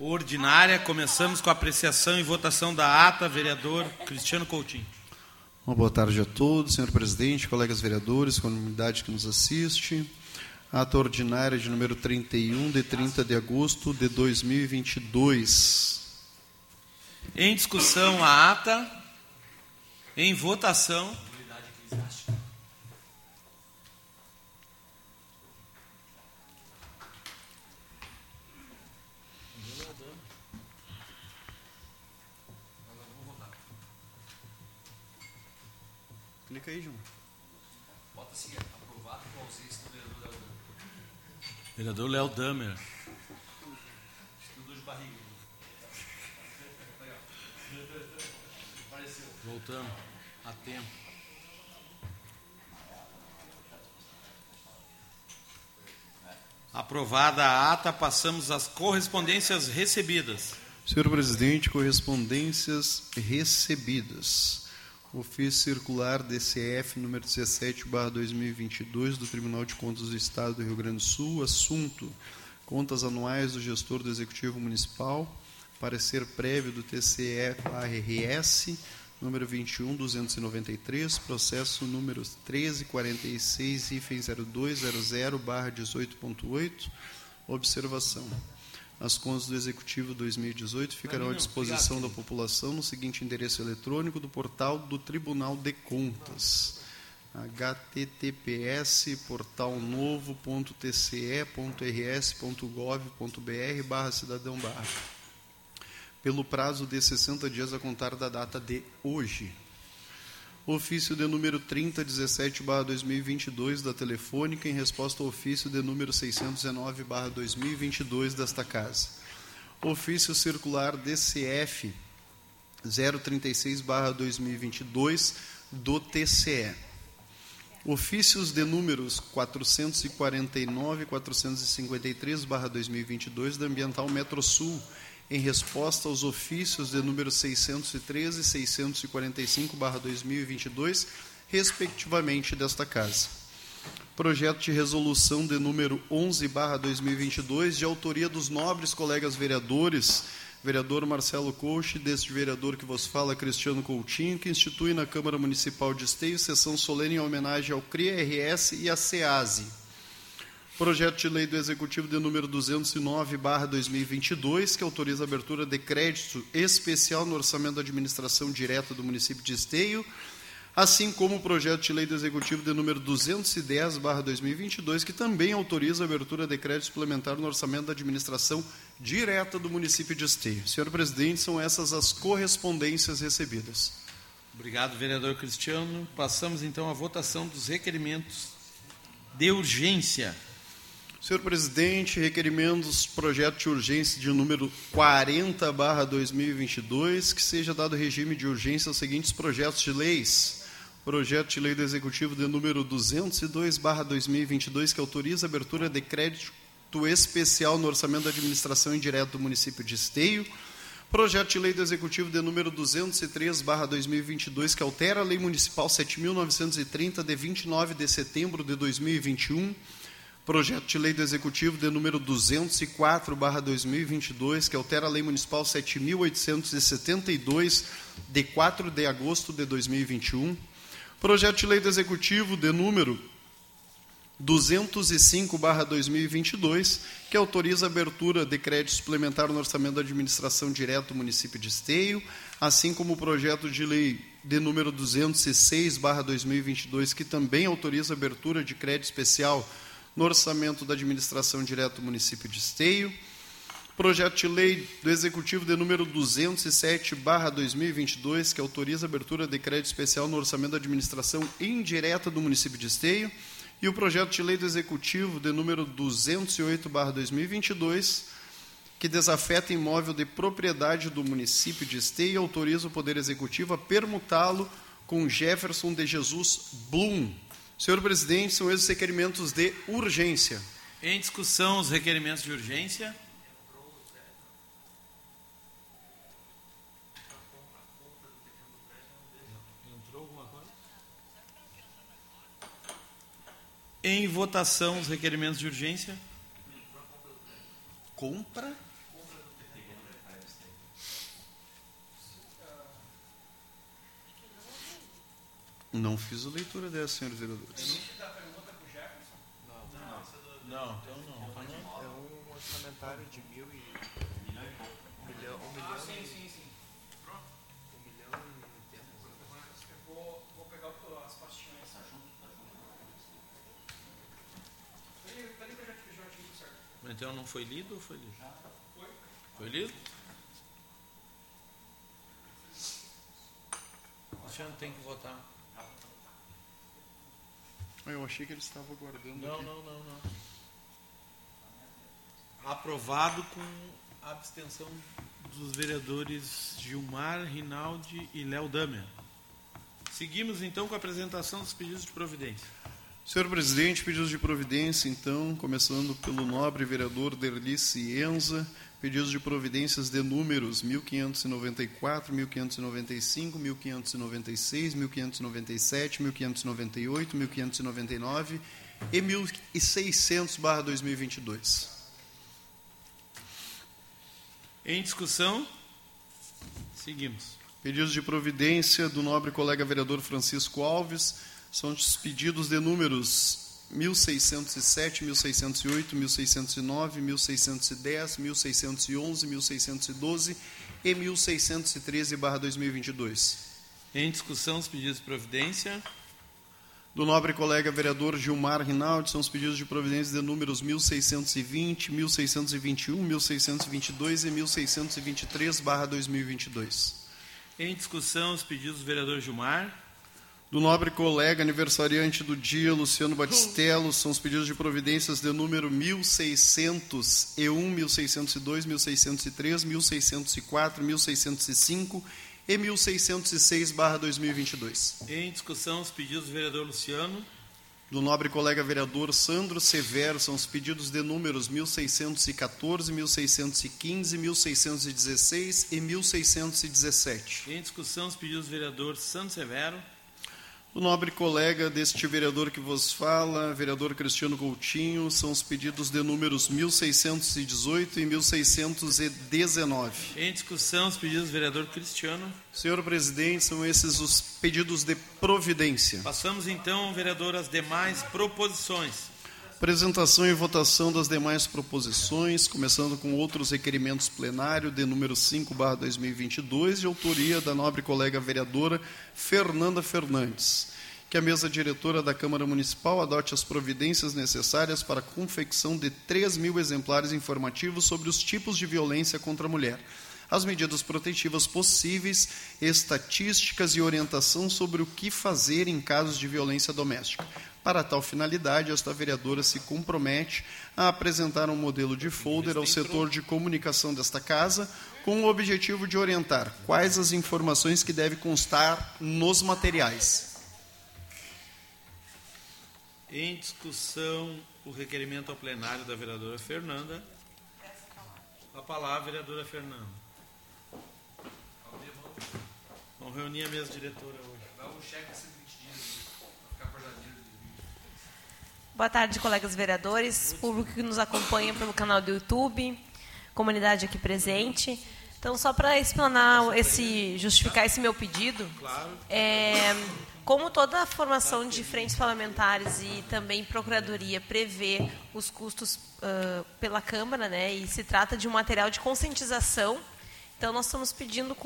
Ordinária, começamos com a apreciação e votação da ata, vereador Cristiano Coutinho. Uma boa tarde a todos, senhor presidente, colegas vereadores, comunidade que nos assiste. Ata ordinária de número 31, de 30 de agosto de 2022. Em discussão a ata, em votação. Clica aí, Gilmar. Bota assim, aprovado com ausência do vereador Léo Damer. Vereador Léo Damer. Estudou de barriga. Apareceu. Voltamos. A tempo. Aprovada a ata, passamos às correspondências recebidas. Senhor presidente, correspondências recebidas. Ofício circular DCF número 17/2022 do Tribunal de Contas do Estado do Rio Grande do Sul, assunto: contas anuais do gestor do Executivo Municipal, parecer prévio do TCE-RS número 21.293, processo número 1346-0200/18.8. Observação: as contas do Executivo 2018 ficarão à disposição da população no seguinte endereço eletrônico do portal do Tribunal de Contas: https://portalnovo.tce.rs.gov.br/cidadão/. Pelo prazo de 60 dias a contar da data de hoje. Ofício de número 30/17/2022 da Telefônica, em resposta ao ofício de número 619/2022 desta Casa. Ofício circular DCF 036/2022 do TCE. Ofícios de números 449 e 453/2022 da Ambiental Metrosul, em resposta aos ofícios de número 613 e 645/2022, respectivamente, desta Casa. Projeto de resolução de número 11/2022, de autoria dos nobres colegas vereadores, vereador Marcelo Coche, deste vereador que vos fala, Cristiano Coutinho, que institui na Câmara Municipal de Esteio sessão solene em homenagem ao CRIA-RS e à CEASE. Projeto de lei do Executivo de número 209/2022, que autoriza a abertura de crédito especial no orçamento da administração direta do município de Esteio, assim como o projeto de lei do Executivo de número 210/2022, que também autoriza a abertura de crédito suplementar no orçamento da administração direta do município de Esteio. Senhor presidente, são essas as correspondências recebidas. Obrigado, vereador Cristiano. Passamos então à votação dos requerimentos de urgência. Senhor presidente, requerimentos, projeto de urgência de número 40/2022, que seja dado regime de urgência aos seguintes projetos de leis. Projeto de lei do Executivo de número 202/2022, que autoriza a abertura de crédito especial no orçamento da administração indireta do município de Esteio. Projeto de lei do Executivo de número 203/2022, que altera a Lei Municipal 7.930, de 29 de setembro de 2021. Projeto de lei do Executivo de número 204/2022, que altera a Lei Municipal 7.872, de 4 de agosto de 2021. Projeto de lei do Executivo de número 205/2022, que autoriza a abertura de crédito suplementar no orçamento da administração direta do município de Esteio, assim como o projeto de lei de número 206/2022, que também autoriza a abertura de crédito especial no orçamento da administração direta do município de Esteio. Projeto de lei do Executivo de número 207/2022, que autoriza a abertura de crédito especial no orçamento da administração indireta do município de Esteio. E o projeto de lei do Executivo de número 208/2022, que desafeta imóvel de propriedade do município de Esteio e autoriza o Poder Executivo a permutá-lo com Jefferson de Jesus Blum. Senhor presidente, são esses os requerimentos de urgência. Em discussão, os requerimentos de urgência. Entrou alguma coisa? Em votação, os requerimentos de urgência. Compra? Compra do terreno. Não fiz a leitura dessa, senhores vereadores. Não, então não. É um orçamentário de 1 milhão e pouco. 1 milhão. Ah, sim. Pronto. 1 milhão e tempo. Vou pegar as pastinhas. Peraí que eu já te vejo aqui, certo? Então não foi lido ou foi lido? Foi. Foi lido? Luciano tem que votar. Eu achei que ele estava aguardando. Não. Aprovado com abstenção dos vereadores Gilmar Rinaldi e Léo Damer. Seguimos, então, com a apresentação dos pedidos de providência. Senhor presidente, pedidos de providência, então, começando pelo nobre vereador Derli Cienza, pedidos de providências de números 1594, 1595, 1596, 1597, 1598, 1599 e 1600/2022. Em discussão, seguimos. Pedidos de providência do nobre colega vereador Francisco Alves, são os pedidos de números 1607, 1608, 1609, 1610, 1611, 1612 e 1613/2022. Em discussão, os pedidos de providência do nobre colega vereador Gilmar Rinaldi, são os pedidos de providência de números 1620, 1621, 1622 e 1623/2022. Em discussão, os pedidos do vereador Gilmar. Do nobre colega aniversariante do dia, Luciano Batistello, são os pedidos de providências de número 1601, 1602, 1603, 1604, 1605... e 1606/2022. Em discussão, os pedidos do vereador Luciano. Do nobre colega vereador Sandro Severo, são os pedidos de números 1614, 1615, 1616 e 1617. Em discussão, os pedidos do vereador Sandro Severo. Do nobre colega deste vereador que vos fala, vereador Cristiano Coutinho, são os pedidos de números 1618 e 1619. Em discussão, os pedidos do vereador Cristiano. Senhor presidente, são esses os pedidos de providência. Passamos então, vereador, às demais proposições. Apresentação e votação das demais proposições, começando com outros requerimentos plenário de número 5/2022, de autoria da nobre colega vereadora Fernanda Fernandes, que a mesa diretora da Câmara Municipal adote as providências necessárias para a confecção de 3.000 exemplares informativos sobre os tipos de violência contra a mulher, as medidas protetivas possíveis, estatísticas e orientação sobre o que fazer em casos de violência doméstica. Para tal finalidade, esta vereadora se compromete a apresentar um modelo de folder ao setor de comunicação desta casa, com o objetivo de orientar quais as informações que devem constar nos materiais. Em discussão, o requerimento ao plenário da vereadora Fernanda. A palavra, vereadora Fernanda. Vamos reunir a mesa diretora hoje. Dá um cheque esse 20 dias, para ficar verdadeiro. Boa tarde, colegas vereadores, público que nos acompanha pelo canal do YouTube, comunidade aqui presente. Então, só para explanar justificar esse meu pedido, como toda a formação de frentes parlamentares e também procuradoria prevê os custos pela Câmara, né, e se trata de um material de conscientização, então nós estamos pedindo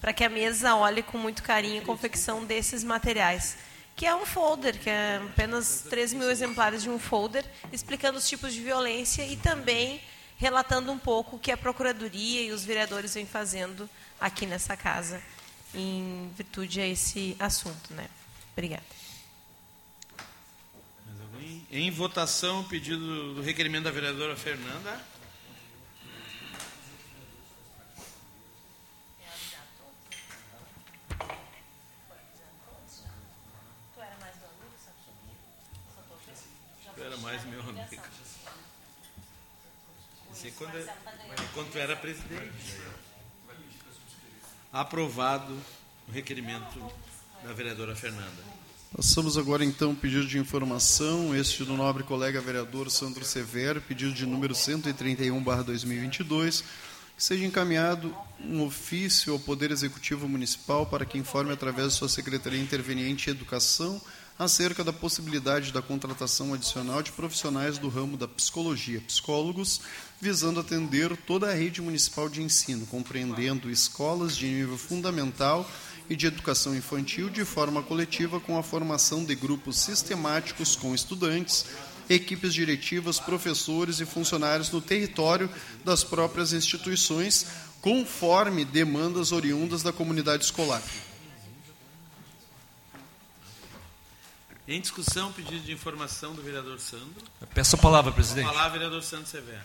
para que a mesa olhe com muito carinho a confecção desses materiais, que é um folder, que é apenas 3.000 exemplares de um folder, explicando os tipos de violência e também relatando um pouco o que a Procuradoria e os vereadores vêm fazendo aqui nessa casa, em virtude a esse assunto, né? Obrigada. Em votação, o pedido do requerimento da vereadora Fernanda. Era mais meu amigo. Isso é quando tu era presidente. Aprovado o requerimento da vereadora Fernanda. Passamos agora, então, pedido de informação, este do nobre colega vereador Sandro Severo, pedido de número 131/2022, que seja encaminhado um ofício ao Poder Executivo Municipal para que informe, através de sua Secretaria Interveniente em Educação, acerca da possibilidade da contratação adicional de profissionais do ramo da psicologia, psicólogos, visando atender toda a rede municipal de ensino, compreendendo escolas de nível fundamental e de educação infantil, de forma coletiva, com a formação de grupos sistemáticos com estudantes, equipes diretivas, professores e funcionários no território das próprias instituições, conforme demandas oriundas da comunidade escolar. Em discussão, pedido de informação do vereador Sandro. Eu peço a palavra, presidente. A palavra, vereador Sandro Severo.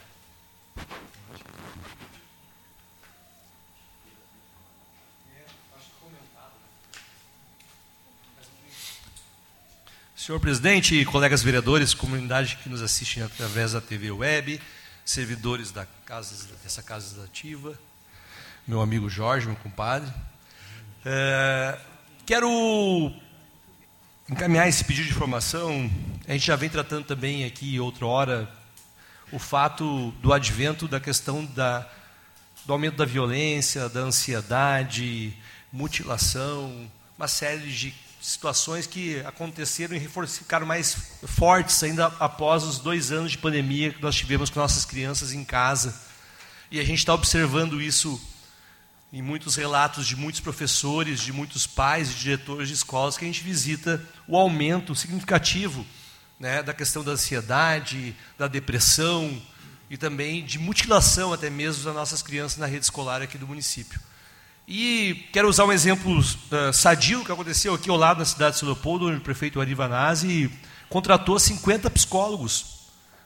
Senhor presidente e colegas vereadores, comunidade que nos assiste através da TV Web, servidores da casa, dessa Casa Legislativa, meu amigo Jorge, meu compadre. Quero encaminhar esse pedido de informação. A gente já vem tratando também aqui, outra hora, o fato do advento da questão do aumento da violência, da ansiedade, mutilação, uma série de situações que aconteceram e ficaram mais fortes ainda após os 2 anos de pandemia que nós tivemos com nossas crianças em casa. E a gente está observando isso em muitos relatos de muitos professores, de muitos pais e diretores de escolas que a gente visita, o aumento significativo, né, da questão da ansiedade, da depressão e também de mutilação até mesmo das nossas crianças na rede escolar aqui do município. E quero usar um exemplo sadio que aconteceu aqui ao lado, na cidade de São Leopoldo, onde o prefeito Ari Vanazzi contratou 50 psicólogos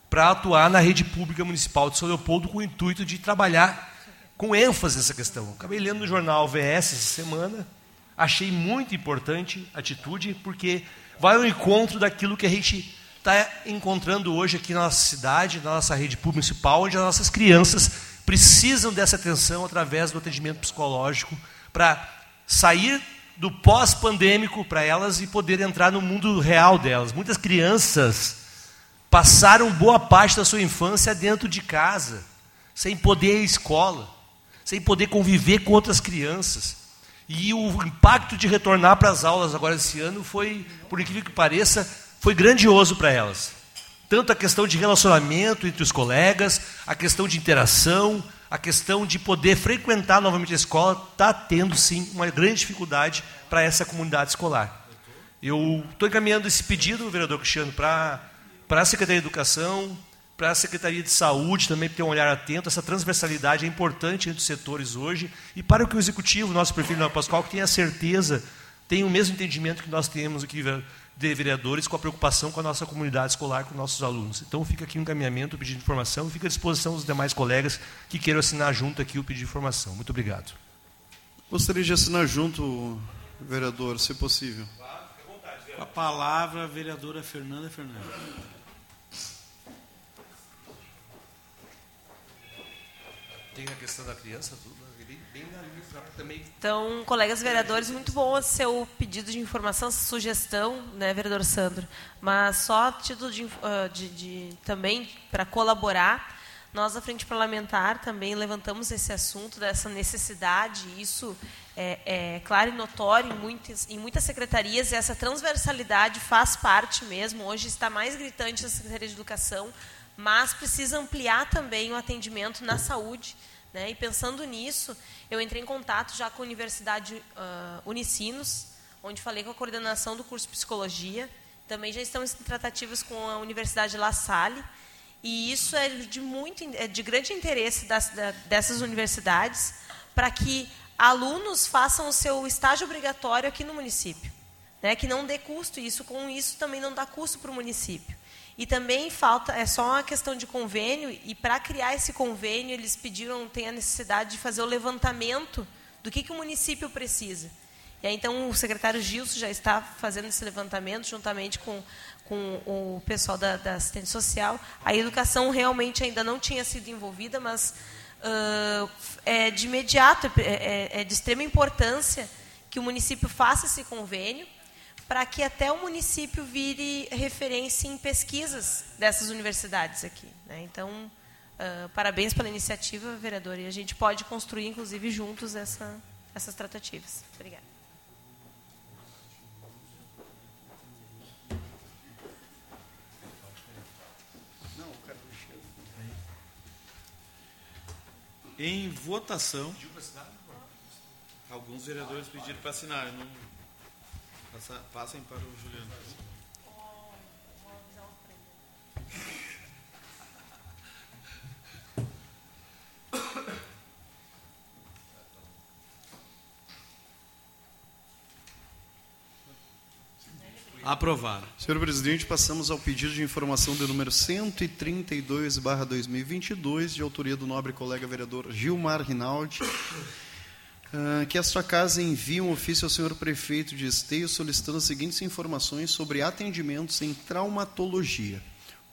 para atuar na rede pública municipal de São Leopoldo com o intuito de trabalhar com ênfase nessa questão. Acabei lendo no jornal VS essa semana, achei muito importante a atitude, porque vai ao encontro daquilo que a gente está encontrando hoje aqui na nossa cidade, na nossa rede pública municipal, onde as nossas crianças precisam dessa atenção através do atendimento psicológico para sair do pós-pandêmico para elas e poder entrar no mundo real delas. Muitas crianças passaram boa parte da sua infância dentro de casa, sem poder ir à escola, sem poder conviver com outras crianças. E o impacto de retornar para as aulas agora esse ano foi, por incrível que pareça, foi grandioso para elas. Tanto a questão de relacionamento entre os colegas, a questão de interação, a questão de poder frequentar novamente a escola, está tendo, sim, uma grande dificuldade para essa comunidade escolar. Eu estou encaminhando esse pedido, vereador Cristiano, para a Secretaria de Educação, para a Secretaria de Saúde, também ter um olhar atento. Essa transversalidade é importante entre os setores hoje. E para que o Executivo, nosso prefeito Leonardo Pascoal, que tenha certeza, tenha o mesmo entendimento que nós temos aqui, de vereadores, com a preocupação com a nossa comunidade escolar, com nossos alunos. Então, fica aqui um encaminhamento, um pedido de informação, fica à disposição dos demais colegas que queiram assinar junto aqui o pedido de informação. Muito obrigado. Gostaria de assinar junto, vereador, se possível. Claro, fique à vontade, vereador. A palavra, a vereadora Fernanda Fernandes. Tem a questão da criança, tudo? Então, colegas vereadores, muito bom o seu pedido de informação, sugestão, né, vereador Sandro? Mas só a título de também para colaborar, nós da Frente Parlamentar também levantamos esse assunto dessa necessidade, isso é claro e notório em muitas secretarias, e essa transversalidade faz parte mesmo, hoje está mais gritante na Secretaria de Educação, mas precisa ampliar também o atendimento na saúde. Né? E pensando nisso, eu entrei em contato já com a Universidade Unisinos, onde falei com a coordenação do curso de psicologia. Também já estamos em tratativas com a Universidade La Salle. E isso é de grande interesse dessas universidades para que alunos façam o seu estágio obrigatório aqui no município. Né? Que não dê custo isso. Com isso, também não dá custo para o município. E também falta, é só uma questão de convênio, e para criar esse convênio, eles pediram, tem a necessidade de fazer o levantamento do que o município precisa. E aí, então, o secretário Gilson já está fazendo esse levantamento, juntamente com o pessoal da assistência social. A educação realmente ainda não tinha sido envolvida, mas é de imediato, é de extrema importância que o município faça esse convênio, para que até o município vire referência em pesquisas dessas universidades aqui. Né? Então, Parabéns pela iniciativa, vereador, e a gente pode construir, inclusive, juntos essas tratativas. Obrigada. Em votação, alguns vereadores pediram para assinar. Eu não... Passem para o Juliano. Aprovado. Senhor presidente, passamos ao pedido de informação de número 132/2022, de autoria do nobre colega vereador Gilmar Rinaldi, que a sua casa envia um ofício ao senhor prefeito de Esteio solicitando as seguintes informações sobre atendimentos em traumatologia.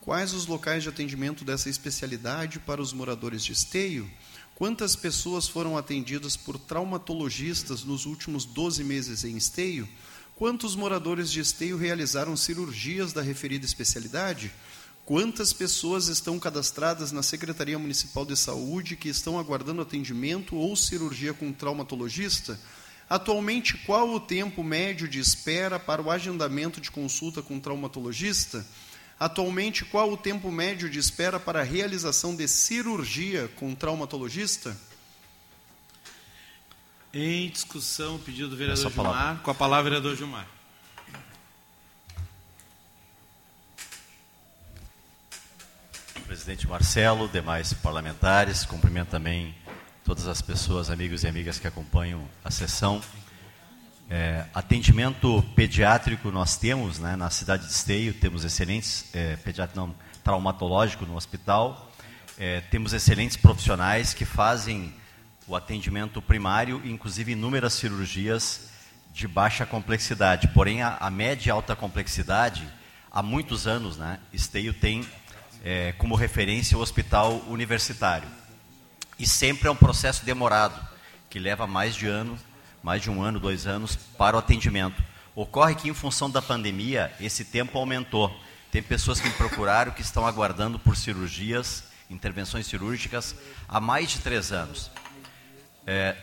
Quais os locais de atendimento dessa especialidade para os moradores de Esteio? Quantas pessoas foram atendidas por traumatologistas nos últimos 12 meses em Esteio? Quantos moradores de Esteio realizaram cirurgias da referida especialidade? Quantas pessoas estão cadastradas na Secretaria Municipal de Saúde que estão aguardando atendimento ou cirurgia com traumatologista? Atualmente, qual o tempo médio de espera para o agendamento de consulta com traumatologista? Atualmente, qual o tempo médio de espera para a realização de cirurgia com traumatologista? Em discussão, o pedido do vereador Gilmar. Com a palavra, vereador Gilmar. Presidente Marcelo, demais parlamentares, cumprimento também todas as pessoas, amigos e amigas que acompanham a sessão. Atendimento pediátrico nós temos, né, na cidade de Esteio, temos excelentes traumatológico no hospital, temos excelentes profissionais que fazem o atendimento primário, inclusive inúmeras cirurgias de baixa complexidade. Porém, a média e alta complexidade, há muitos anos, né, Esteio tem como referência o hospital universitário. E sempre é um processo demorado, que leva mais de um ano, 2 anos, para o atendimento. Ocorre que, em função da pandemia, esse tempo aumentou. Tem pessoas que me procuraram que estão aguardando por cirurgias, intervenções cirúrgicas, há mais de 3 anos.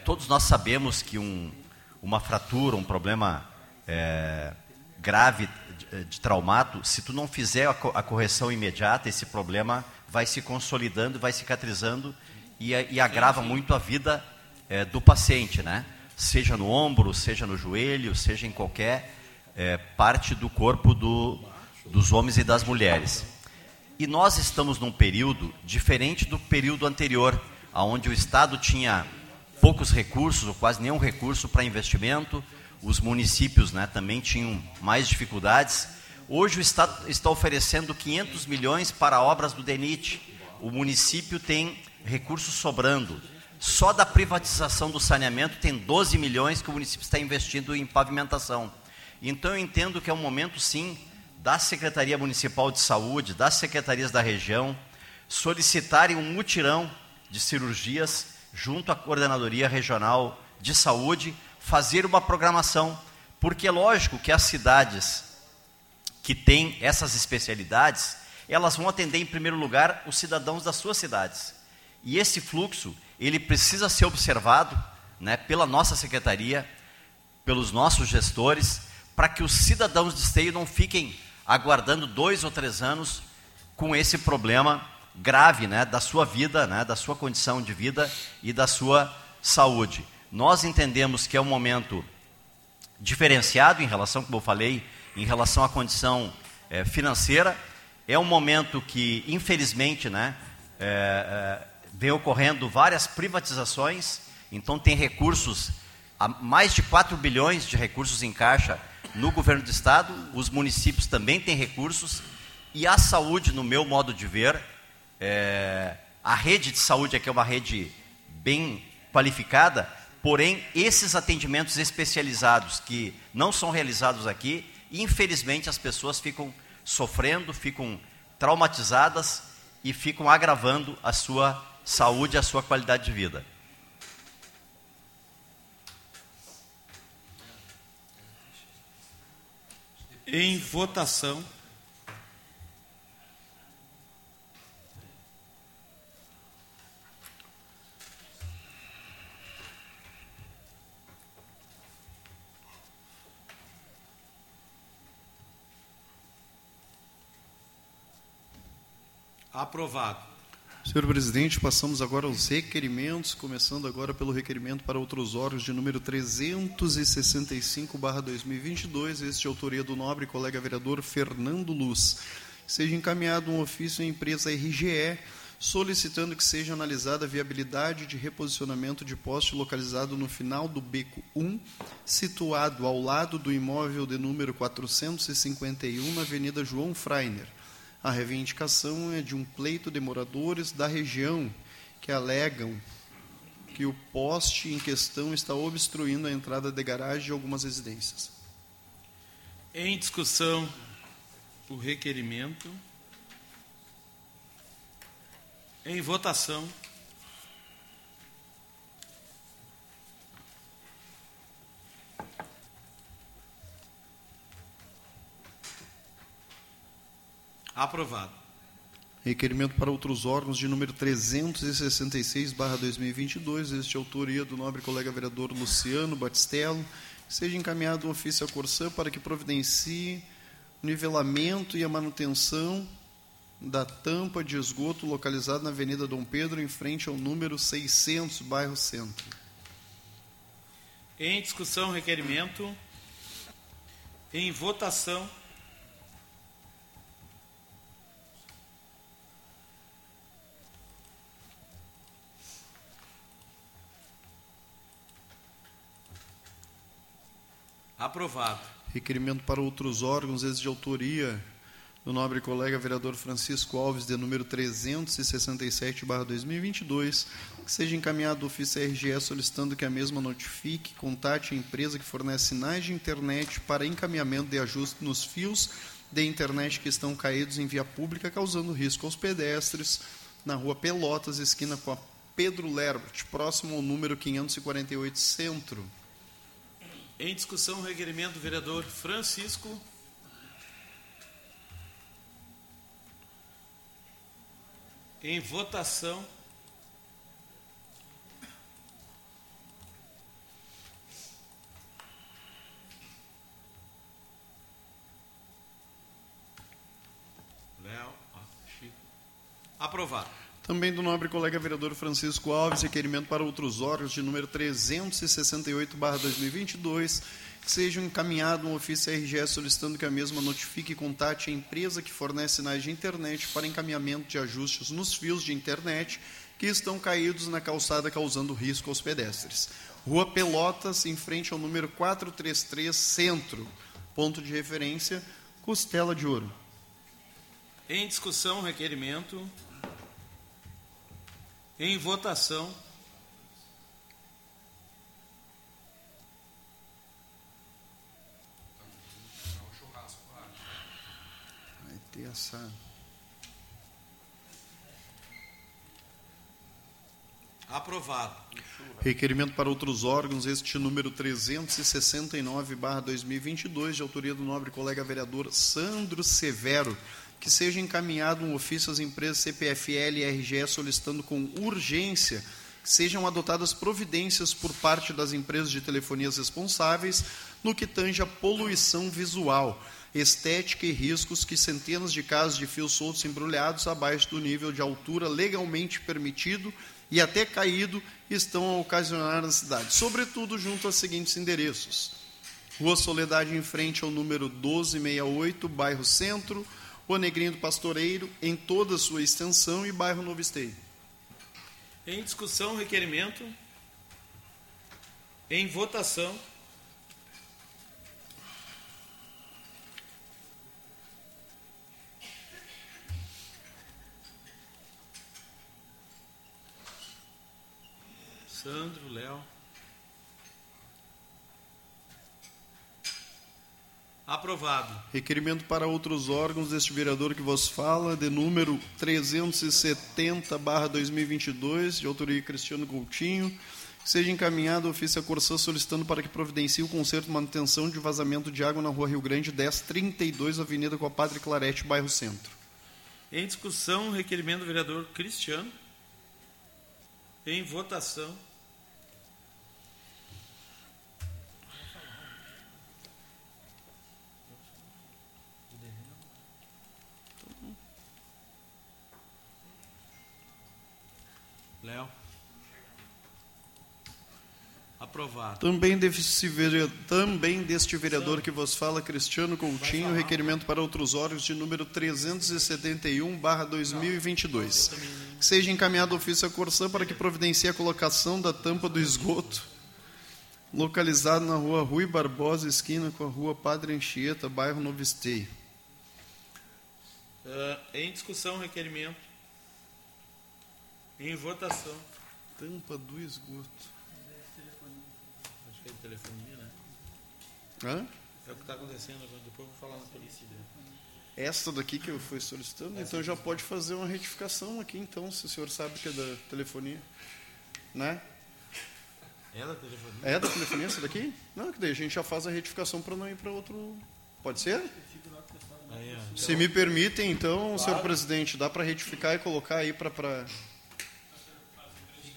Todos nós sabemos que uma fratura, um problema grave de traumato, se tu não fizer a correção imediata, esse problema vai se consolidando, vai cicatrizando e agrava muito a vida do paciente, né? Seja no ombro, seja no joelho, seja em qualquer parte do corpo dos homens e das mulheres. E nós estamos num período diferente do período anterior, onde o Estado tinha poucos recursos, ou quase nenhum recurso para investimento, os municípios, né, também tinham mais dificuldades. Hoje o Estado está oferecendo 500 milhões para obras do DENIT, o município tem recursos sobrando. Só da privatização do saneamento tem 12 milhões que o município está investindo em pavimentação. Então eu entendo que é um momento, sim, da Secretaria Municipal de Saúde, das secretarias da região, solicitarem um mutirão de cirurgias junto à Coordenadoria Regional de Saúde, fazer uma programação, porque é lógico que as cidades que têm essas especialidades, elas vão atender em primeiro lugar os cidadãos das suas cidades. E esse fluxo, ele precisa ser observado, né, pela nossa secretaria, pelos nossos gestores, para que os cidadãos de Esteio não fiquem aguardando 2 ou 3 anos com esse problema grave, né, da sua vida, né, da sua condição de vida e da sua saúde. Nós entendemos que é um momento diferenciado em relação, como eu falei, em relação à condição financeira. É um momento que, infelizmente, né, vem ocorrendo várias privatizações, então tem recursos, mais de 4 bilhões de recursos em caixa no governo do Estado, os municípios também têm recursos, e a saúde, no meu modo de ver, a rede de saúde aqui é uma rede bem qualificada, porém, esses atendimentos especializados que não são realizados aqui, infelizmente as pessoas ficam sofrendo, ficam traumatizadas e ficam agravando a sua saúde, a sua qualidade de vida. Em votação... Aprovado. Senhor presidente, passamos agora aos requerimentos, começando agora pelo requerimento para outros órgãos de número 365/2022, este de autoria do nobre colega vereador Fernando Luz. Seja encaminhado um ofício à empresa RGE, solicitando que seja analisada a viabilidade de reposicionamento de poste localizado no final do Beco 1, situado ao lado do imóvel de número 451, na Avenida João Freiner. A reivindicação é de um pleito de moradores da região que alegam que o poste em questão está obstruindo a entrada de garagem de algumas residências. Em discussão, o requerimento. Em votação. Aprovado. Requerimento para outros órgãos de número 366/2022, este de autoria do nobre colega vereador Luciano Batistello, seja encaminhado o ofício à Corsan para que providencie o nivelamento e a manutenção da tampa de esgoto localizada na Avenida Dom Pedro, em frente ao número 600, bairro Centro. Em discussão, requerimento. Em votação. Aprovado. Requerimento para outros órgãos, esse de autoria do nobre colega vereador Francisco Alves, de número 367/2022, que seja encaminhado ao ofício à RGE solicitando que a mesma notifique e contate a empresa que fornece sinais de internet para encaminhamento de ajuste nos fios de internet que estão caídos em via pública, causando risco aos pedestres na rua Pelotas, esquina com a Pedro Lerbert, próximo ao número 548 Centro. Em discussão, o requerimento do vereador Francisco. Em votação. Léo, Chico. Aprovado. Também do nobre colega vereador Francisco Alves, requerimento para outros órgãos de número 368/2022, que seja encaminhado um ofício à RGE solicitando que a mesma notifique e contate a empresa que fornece sinais de internet para encaminhamento de ajustes nos fios de internet que estão caídos na calçada, causando risco aos pedestres. Rua Pelotas, em frente ao número 433 Centro, ponto de referência, Costela de Ouro. Em discussão, requerimento. Em votação. Vai ter essa. Aprovado. Requerimento para outros órgãos, este número 369/2022, de autoria do nobre colega vereador Sandro Severo, que seja encaminhado um ofício às empresas CPFL e RGE solicitando com urgência que sejam adotadas providências por parte das empresas de telefonias responsáveis no que tange a poluição visual, estética e riscos que centenas de casos de fios soltos embrulhados abaixo do nível de altura legalmente permitido e até caído estão a ocasionar na cidade, sobretudo junto aos seguintes endereços. Rua Soledade, em frente ao número 1268, bairro Centro, Rua Negrinho do Pastoreiro, em toda a sua extensão, e bairro Novo Esteio. Em discussão, requerimento. Em votação. Sandro, Léo. Aprovado. Requerimento para outros órgãos deste vereador que vos fala, de número 370/2022, de autoria de Cristiano Coutinho, que seja encaminhado ao ofício à Corsan solicitando para que providencie o conserto e manutenção de vazamento de água na rua Rio Grande 1032, Avenida com a Padre Clarete, bairro Centro. Em discussão, requerimento do vereador Cristiano. Em votação. Aprovado. Também deste vereador que vos fala, Cristiano Coutinho, requerimento para outros órgãos de número 371/2022. Que seja encaminhado ao ofício à Corsan para que providencie a colocação da tampa do esgoto, localizado na rua Rui Barbosa, esquina com a rua Padre Anchieta, bairro Novo Esteio. Em discussão, requerimento. Em votação. Tampa do esgoto. De telefonia, né? Hã? É o que está acontecendo agora. Depois eu vou falar na polícia. Esta daqui que eu fui solicitando, então já pode fazer uma retificação aqui, então, se o senhor sabe que é da telefonia. Né? É da telefonia? É da telefonia essa daqui? Não, que daí a gente já faz a retificação para não ir para outro... Pode ser? Aí, ó. Se me permitem, então, claro. Senhor presidente, dá para retificar e colocar aí para...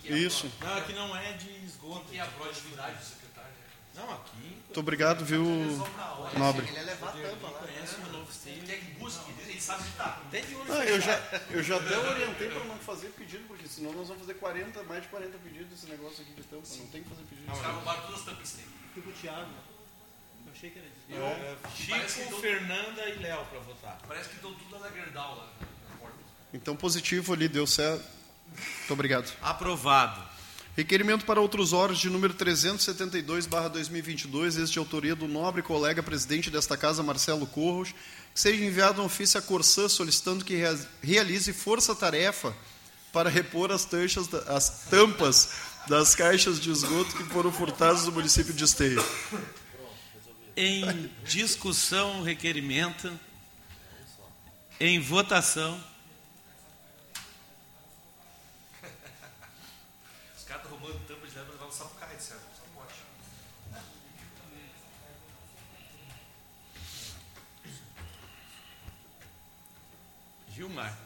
Isso. Não, aqui não é de esgoto. Aqui é a proatividade do secretário. Não, aqui... Muito obrigado, viu, Nobre. Ele ia levar a tampa lá. Conhece o Novo Esteio. Ele busca, ele sabe que tá. Eu já até orientei para não fazer pedido, porque senão nós vamos fazer mais de 40 pedidos desse negócio aqui de tampa. Sim. Não tem que fazer pedido. Os caras roubaram todas as tampas que tem. Fica o Thiago. Eu achei que era isso. Chico, Fernanda e Léo para votar. Parece que estão tudo na Gerdau lá na porta. Então, positivo ali, deu certo. Muito obrigado. Aprovado. Requerimento para outros órgãos de número 372/2022, este de autoria do nobre colega presidente desta casa, Marcelo Corros, que seja enviado um ofício à Corsan solicitando que realize força-tarefa para repor as tampas das caixas de esgoto que foram furtadas do município de Esteio. Em discussão, requerimento. Em votação. Gilmar.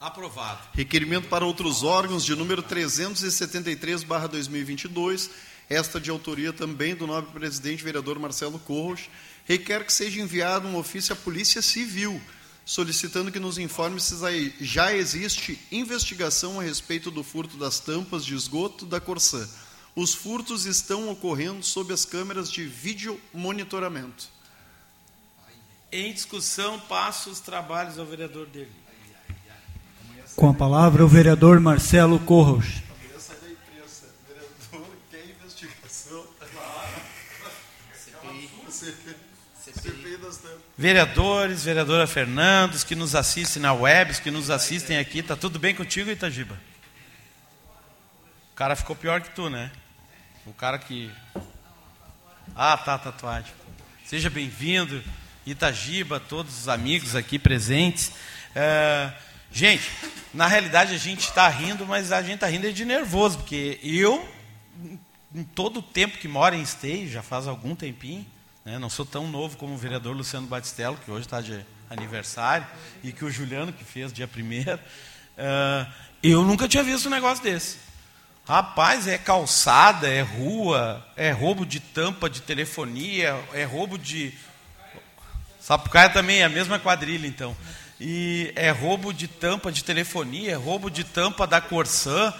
Aprovado. Requerimento para outros órgãos de número 373/2022, esta de autoria também do nobre presidente vereador Marcelo Corros, requer que seja enviado um ofício à Polícia Civil, solicitando que nos informe se já existe investigação a respeito do furto das tampas de esgoto da Corsan. Os furtos estão ocorrendo sob as câmeras de videomonitoramento. Em discussão, passo os trabalhos ao vereador Derli. Com a palavra, o vereador Marcelo Corros. Vereador, quer investigação? CPI. Vereadores, vereadora Fernandes, que nos assistem na web, os que nos assistem aqui, tá tudo bem contigo, Itagiba? O cara ficou pior que tu, né? O cara que... Ah, tá, tatuagem. Seja bem-vindo... Itagiba, todos os amigos aqui presentes. Gente, na realidade a gente está rindo, mas a gente está rindo de nervoso, porque eu, em todo o tempo que moro em Esteio, já faz algum tempinho, né, não sou tão novo como o vereador Luciano Batistello, que hoje está de aniversário, e que o Juliano, que fez dia 1º, eu nunca tinha visto um negócio desse. Rapaz, é calçada, é rua, é roubo de tampa de telefonia, é roubo de... Sapucaia também é a mesma quadrilha, então. E é roubo de tampa de telefonia, é roubo de tampa da Corsan.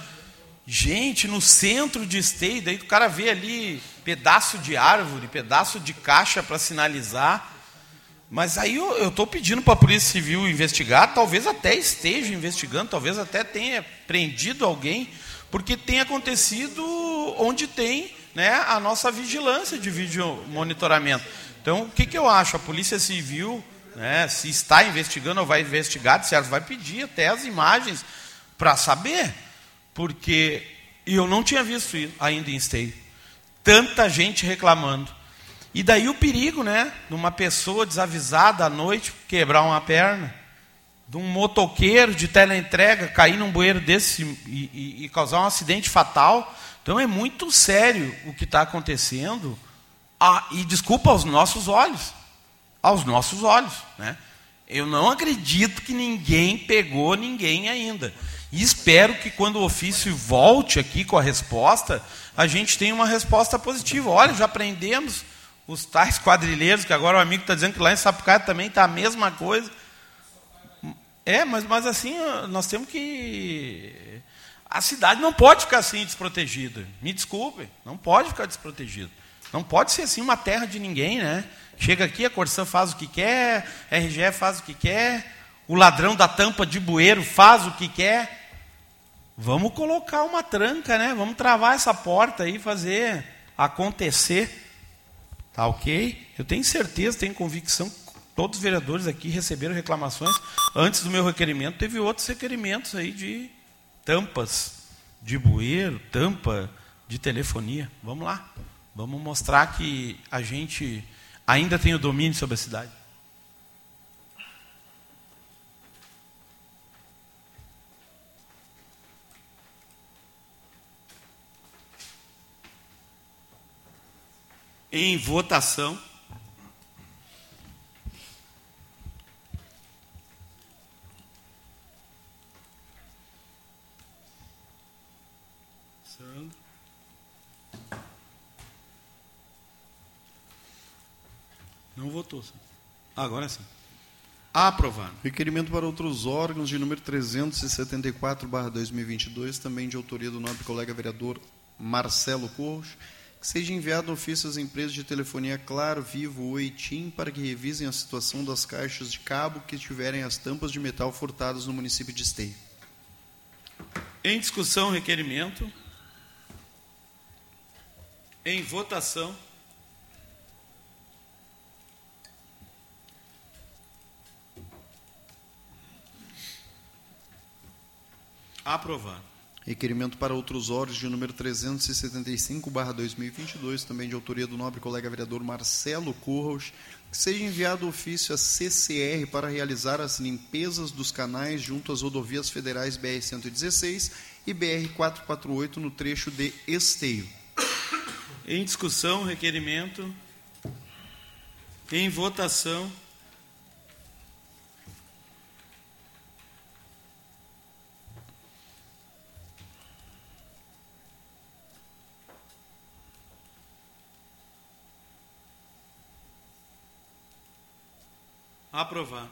Gente, no centro de Esteio, daí o cara vê ali pedaço de árvore, pedaço de caixa para sinalizar. Mas aí eu estou pedindo para a Polícia Civil investigar, talvez até esteja investigando, talvez até tenha prendido alguém, porque tem acontecido onde tem, né, a nossa vigilância de vídeo monitoramento. Então, o que eu acho? A Polícia Civil, né, se está investigando ou vai investigar, de certo, vai pedir até as imagens para saber, porque eu não tinha visto isso ainda em Esteio. Tanta gente reclamando. E daí o perigo, né, de uma pessoa desavisada à noite, quebrar uma perna, de um motoqueiro de teleentrega cair num bueiro desse e causar um acidente fatal. Então, é muito sério o que está acontecendo. Ah, e desculpa, aos nossos olhos, né? Eu não acredito que ninguém pegou ninguém ainda. E espero que quando o ofício volte aqui com a resposta, a gente tenha uma resposta positiva. Olha, já prendemos os tais quadrilheiros, que agora o amigo está dizendo que lá em Sapucaia também está a mesma coisa. É, mas assim, nós temos que... A cidade não pode ficar assim desprotegida. Me desculpe, não pode ficar desprotegida. Não pode ser assim uma terra de ninguém, né? Chega aqui, a Corsan faz o que quer, a RGE faz o que quer, o ladrão da tampa de bueiro faz o que quer. Vamos colocar uma tranca, né? Vamos travar essa porta aí, fazer acontecer. Tá ok? Eu tenho certeza, tenho convicção que todos os vereadores aqui receberam reclamações. Antes do meu requerimento, teve outros requerimentos aí de tampas de bueiro, tampa de telefonia. Vamos lá. Vamos mostrar que a gente ainda tem o domínio sobre a cidade. Em votação. Sandro. Não votou, Sandro. Agora sim. Aprovado. Requerimento para outros órgãos de número 374/2022, também de autoria do nobre colega vereador Marcelo Corros. Seja enviado ofício às empresas de telefonia Claro, Vivo, Oi e Tim para que revisem a situação das caixas de cabo que tiverem as tampas de metal furtadas no município de Esteio. Em discussão, requerimento. Em votação. Aprovado. Requerimento para outros órgãos de número 375/2022, também de autoria do nobre colega vereador Marcelo Corros, que seja enviado ofício à CCR para realizar as limpezas dos canais junto às rodovias federais BR-116 e BR-448 no trecho de Esteio. Em discussão, requerimento. Em votação. Aprovar.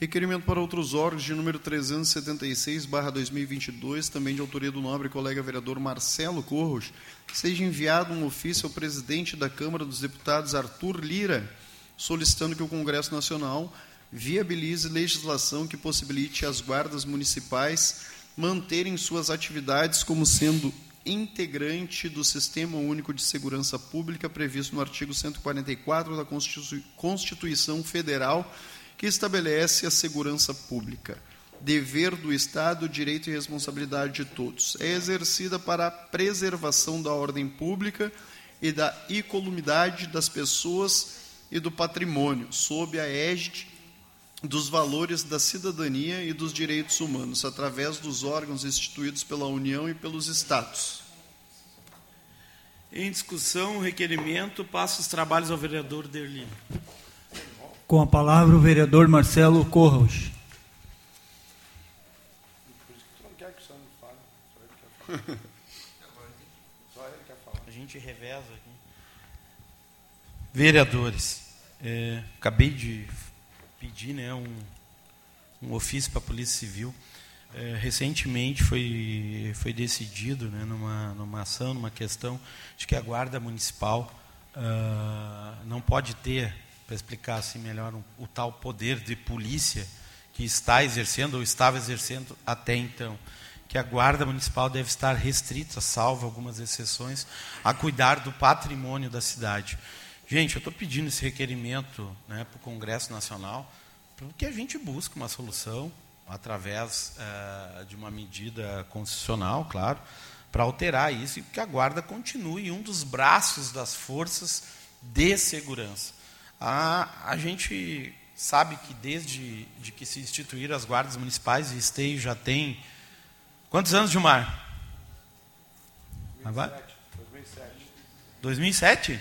Requerimento para outros órgãos de número 376/2022, também de autoria do nobre colega vereador Marcelo Corros, seja enviado um ofício ao presidente da Câmara dos Deputados, Arthur Lira, solicitando que o Congresso Nacional viabilize legislação que possibilite às guardas municipais manterem suas atividades como sendo integrante do Sistema Único de Segurança Pública previsto no artigo 144 da Constituição Federal, que estabelece a segurança pública, dever do Estado, direito e responsabilidade de todos. É exercida para a preservação da ordem pública e da incolumidade das pessoas e do patrimônio, sob a égide dos valores da cidadania e dos direitos humanos, através dos órgãos instituídos pela União e pelos Estados. Em discussão, requerimento, passo os trabalhos ao vereador Derli. Com a palavra, o vereador Marcelo Corros. A gente reveza aqui. Vereadores, acabei de pedir, né, um ofício para a Polícia Civil. Recentemente foi decidido, né, numa ação, numa questão, de que a Guarda Municipal não pode ter, para explicar assim melhor, o tal poder de polícia que está exercendo ou estava exercendo até então, que a Guarda Municipal deve estar restrita, salvo algumas exceções, a cuidar do patrimônio da cidade. Gente, eu estou pedindo esse requerimento, né, para o Congresso Nacional, porque a gente busca uma solução através de uma medida constitucional, claro, para alterar isso e que a guarda continue um dos braços das forças de segurança. A gente sabe que desde que se instituíram as guardas municipais, o Esteio já tem... Quantos anos, Gilmar? 2007?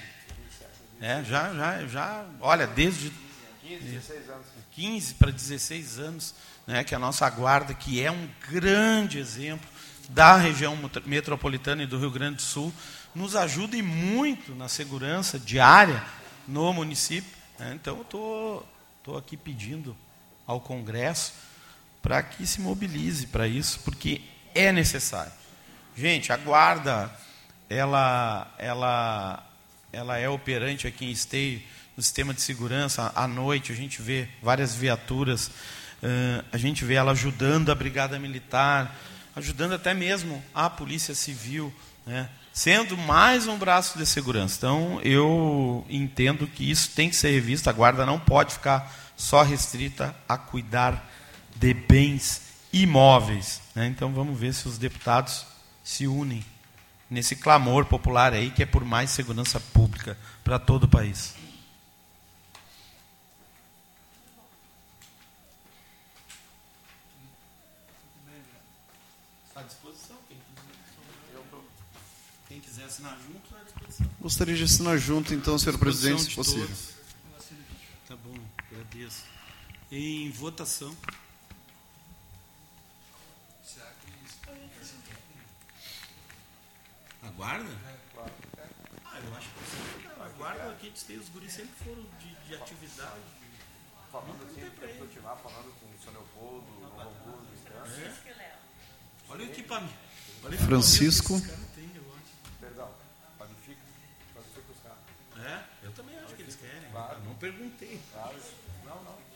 Olha, desde 15 para 16 anos, né, que a nossa guarda, que é um grande exemplo da região metropolitana e do Rio Grande do Sul, nos ajuda e muito na segurança diária no município. Né. Então, eu estou aqui pedindo ao Congresso para que se mobilize para isso, porque é necessário. Gente, a guarda, ela é operante aqui em Esteio, no sistema de segurança. À noite a gente vê várias viaturas, a gente vê ela ajudando a Brigada Militar, ajudando até mesmo a Polícia Civil, né, sendo mais um braço de segurança. Então, eu entendo que isso tem que ser revisto. A guarda não pode ficar só restrita a cuidar de bens imóveis, né? Então, vamos ver se os deputados se unem nesse clamor popular aí, que é por mais segurança pública para todo o país. Gostaria de assinar junto, então, senhor presidente, se possível. Tá bom, agradeço. Em votação. Aguarda? Ah, eu acho que não. Aguarda aqui, os guris sempre foram de atividade. Falando assim, falando com o São Leopoldo, Novo Hamburgo, olha o equipamento. Francisco. É, eu também acho que eles querem. Claro. Não perguntei. Claro. Não.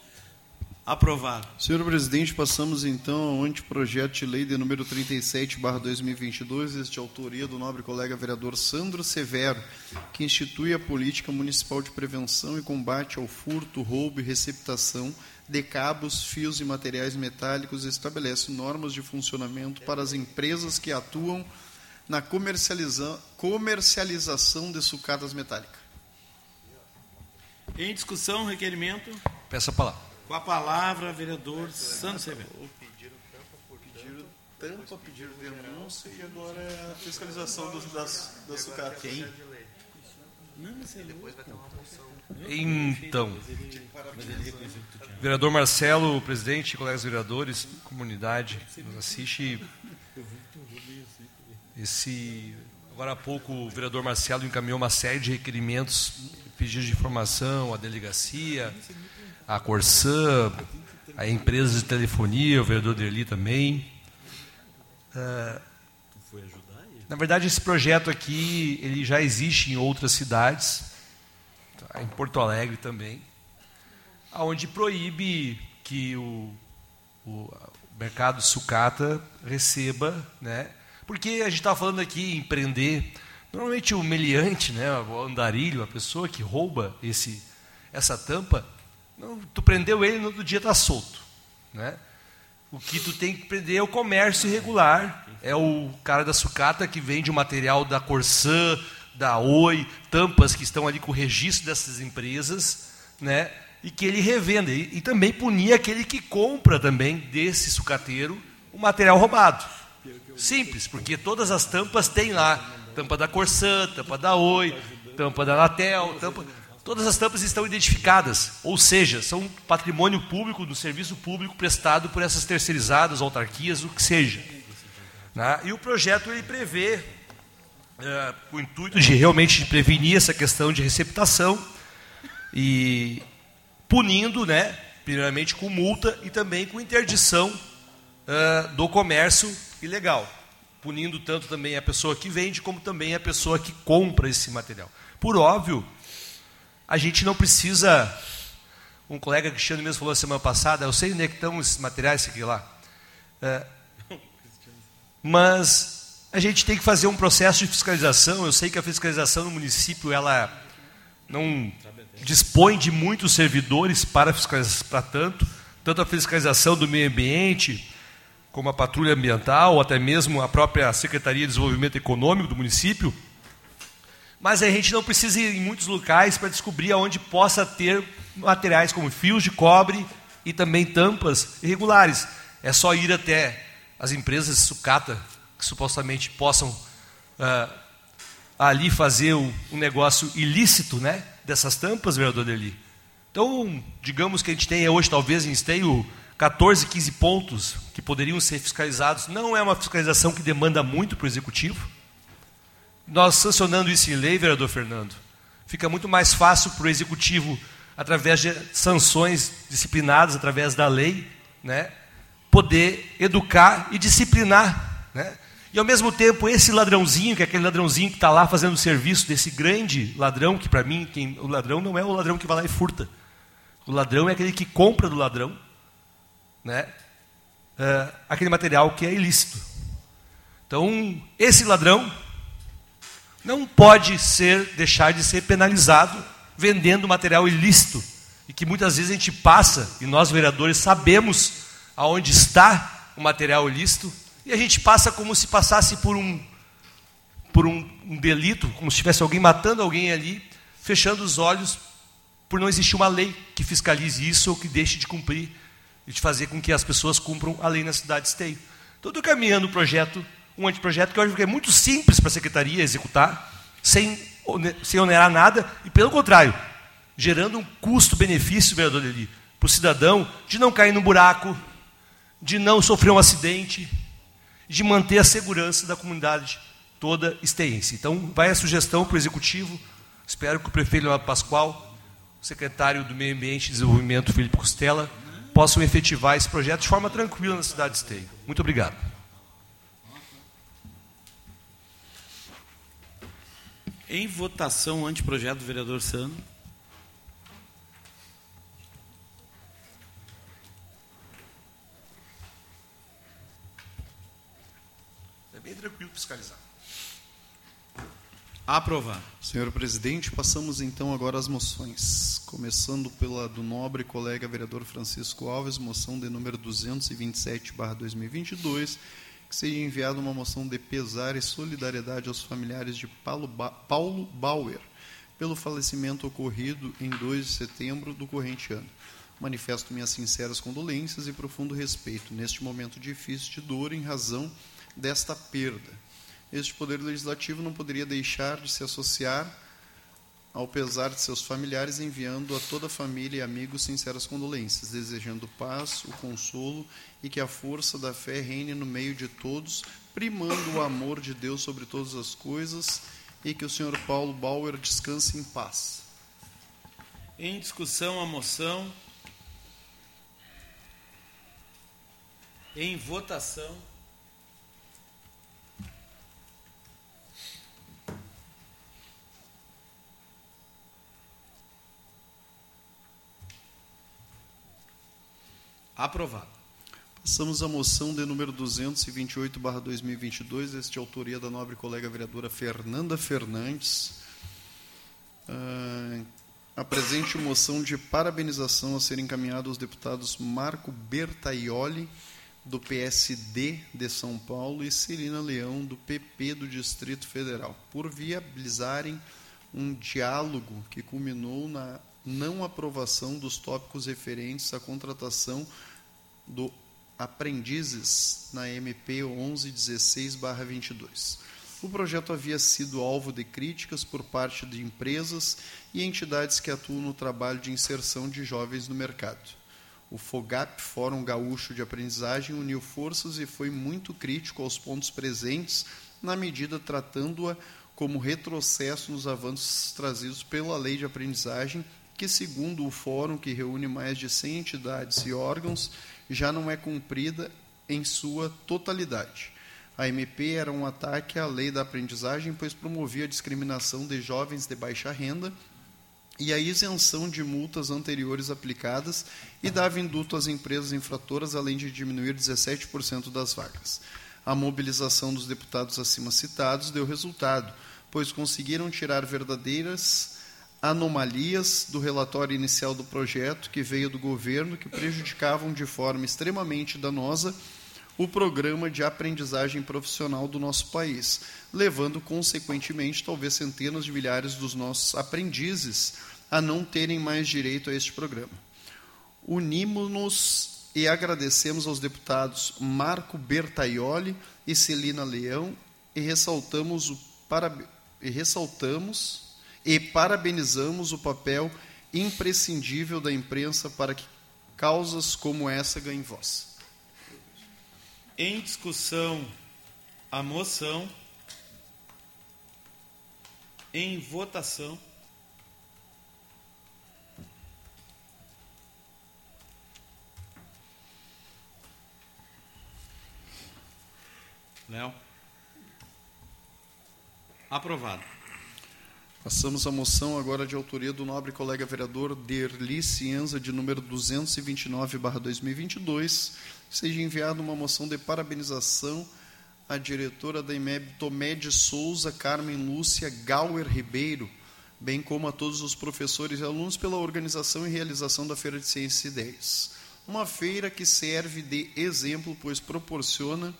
Aprovado. Senhor presidente, passamos então ao anteprojeto de lei de número 37/2022, este de autoria do nobre colega vereador Sandro Severo, que institui a política municipal de prevenção e combate ao furto, roubo e receptação de cabos, fios e materiais metálicos e estabelece normas de funcionamento para as empresas que atuam na comercialização de sucatas metálicas. Em discussão, requerimento. Peço a palavra. Com a palavra, vereador Sandro Severo. Pediram denúncia e agora é a fiscalização das sucatas. Quem? Então, vereador Marcelo, presidente, colegas vereadores, comunidade, nos assiste. Agora há pouco o vereador Marcelo encaminhou uma série de requerimentos, pedidos de informação à delegacia, à Corsan, à empresa de telefonia, o vereador Derli também. Na verdade, esse projeto aqui ele já existe em outras cidades, tá, em Porto Alegre também, onde proíbe que o mercado sucata receba, né, porque a gente está falando aqui em empreender. Normalmente o meliante, né, o andarilho, a pessoa que rouba essa tampa, não, tu prendeu ele, no outro dia está solto, né? O que tu tem que prender é o comércio irregular, é o cara da sucata que vende o material da Corsan, da Oi, tampas que estão ali com o registro dessas empresas, né? E que ele revenda. E também punir aquele que compra também desse sucateiro o material roubado. Simples, porque todas as tampas têm lá. Tampa da Corsan, tampa da Oi, tampa da Anatel, todas as tampas estão identificadas, ou seja, são patrimônio público, do serviço público prestado por essas terceirizadas, autarquias, o que seja. E o projeto ele prevê, com o intuito de realmente prevenir essa questão de receptação, e punindo, né, primeiramente com multa e também com interdição do comércio ilegal, punindo tanto também a pessoa que vende, como também a pessoa que compra esse material. Por óbvio, a gente não precisa... Um colega Cristiano mesmo falou semana passada, eu sei onde é que estão esses materiais, esse aqui lá. Mas a gente tem que fazer um processo de fiscalização. Eu sei que a fiscalização no município ela não dispõe de muitos servidores para tanto a fiscalização do meio ambiente... como a patrulha ambiental, ou até mesmo a própria Secretaria de Desenvolvimento Econômico do município, mas a gente não precisa ir em muitos locais para descobrir onde possa ter materiais como fios de cobre e também tampas irregulares. É só ir até as empresas de sucata, que supostamente possam ali fazer um negócio ilícito, né, dessas tampas, vereador Derli. Então, digamos que a gente tenha hoje, talvez, em Esteio, 14, 15 pontos que poderiam ser fiscalizados. Não é uma fiscalização que demanda muito para o Executivo. Nós, sancionando isso em lei, vereador Fernando, fica muito mais fácil para o Executivo, através de sanções disciplinadas, através da lei, né, poder educar e disciplinar, né? E, ao mesmo tempo, esse ladrãozinho, que é aquele ladrãozinho que está lá fazendo o serviço desse grande ladrão, que, para mim, o ladrão não é o ladrão que vai lá e furta. O ladrão é aquele que compra do ladrão, né, aquele material que é ilícito. Então, esse ladrão não pode deixar de ser penalizado vendendo material ilícito, e que muitas vezes a gente passa, e nós, vereadores, sabemos aonde está o material ilícito, e a gente passa como se passasse por um delito, como se tivesse alguém matando alguém ali, fechando os olhos, por não existir uma lei que fiscalize isso ou que deixe de cumprir e de fazer com que as pessoas cumpram a lei na cidade esteio. Então, estou caminhando um anteprojeto que eu acho que é muito simples para a Secretaria executar, sem onerar nada, e, pelo contrário, gerando um custo-benefício, vereador Derli, para o cidadão, de não cair no buraco, de não sofrer um acidente, de manter a segurança da comunidade toda esteiense. Então, vai a sugestão para o Executivo, espero que o prefeito Leonardo Pascoal, o secretário do Meio Ambiente e Desenvolvimento, Felipe Costela, possam efetivar esse projeto de forma tranquila na cidade de Esteio. Muito obrigado. Em votação, anteprojeto do vereador Sano. Bem tranquilo fiscalizar. Aprovar. Senhor presidente, passamos então agora às moções. Começando pela do nobre colega vereador Francisco Alves, moção de número 227/2022, que seja enviada uma moção de pesar e solidariedade aos familiares de Paulo Bauer, pelo falecimento ocorrido em 2 de setembro do corrente ano. Manifesto minhas sinceras condolências e profundo respeito neste momento difícil de dor em razão desta perda. Este Poder Legislativo não poderia deixar de se associar ao pesar de seus familiares, enviando a toda a família e amigos sinceras condolências, desejando paz, o consolo e que a força da fé reine no meio de todos, primando o amor de Deus sobre todas as coisas, e que o senhor Paulo Bauer descanse em paz. Em discussão a moção. Em votação. Aprovado. Passamos à moção de número 228/2022, este é autoria da nobre colega vereadora Fernanda Fernandes. Apresente moção de parabenização a ser encaminhada aos deputados Marco Bertaiolli, do PSD de São Paulo, e Celina Leão, do PP do Distrito Federal, por viabilizarem um diálogo que culminou na não aprovação dos tópicos referentes à contratação do aprendizes na MP 1116/22. O projeto havia sido alvo de críticas por parte de empresas e entidades que atuam no trabalho de inserção de jovens no mercado. O FOGAP, Fórum Gaúcho de Aprendizagem, uniu forças e foi muito crítico aos pontos presentes, na medida tratando-a como retrocesso nos avanços trazidos pela Lei de Aprendizagem, que, segundo o fórum, que reúne mais de 100 entidades e órgãos, já não é cumprida em sua totalidade. A MP era um ataque à Lei da Aprendizagem, pois promovia a discriminação de jovens de baixa renda e a isenção de multas anteriores aplicadas e dava indulto às empresas infratoras, além de diminuir 17% das vagas. A mobilização dos deputados acima citados deu resultado, pois conseguiram tirar verdadeiras anomalias do relatório inicial do projeto que veio do governo, que prejudicavam de forma extremamente danosa o programa de aprendizagem profissional do nosso país, levando, consequentemente, talvez centenas de milhares dos nossos aprendizes a não terem mais direito a este programa. Unimos-nos e agradecemos aos deputados Marco Bertaiolli e Celina Leão e parabenizamos o papel imprescindível da imprensa para que causas como essa ganhem voz. Em discussão, a moção. Em votação. Léo. Aprovado. Passamos à moção agora de autoria do nobre colega vereador Derli Cienza, de número 229/2022, seja enviada uma moção de parabenização à diretora da IMEB Tomé de Souza, Carmen Lúcia Gauer Ribeiro, bem como a todos os professores e alunos pela organização e realização da Feira de Ciências e Ideias. Uma feira que serve de exemplo, pois proporciona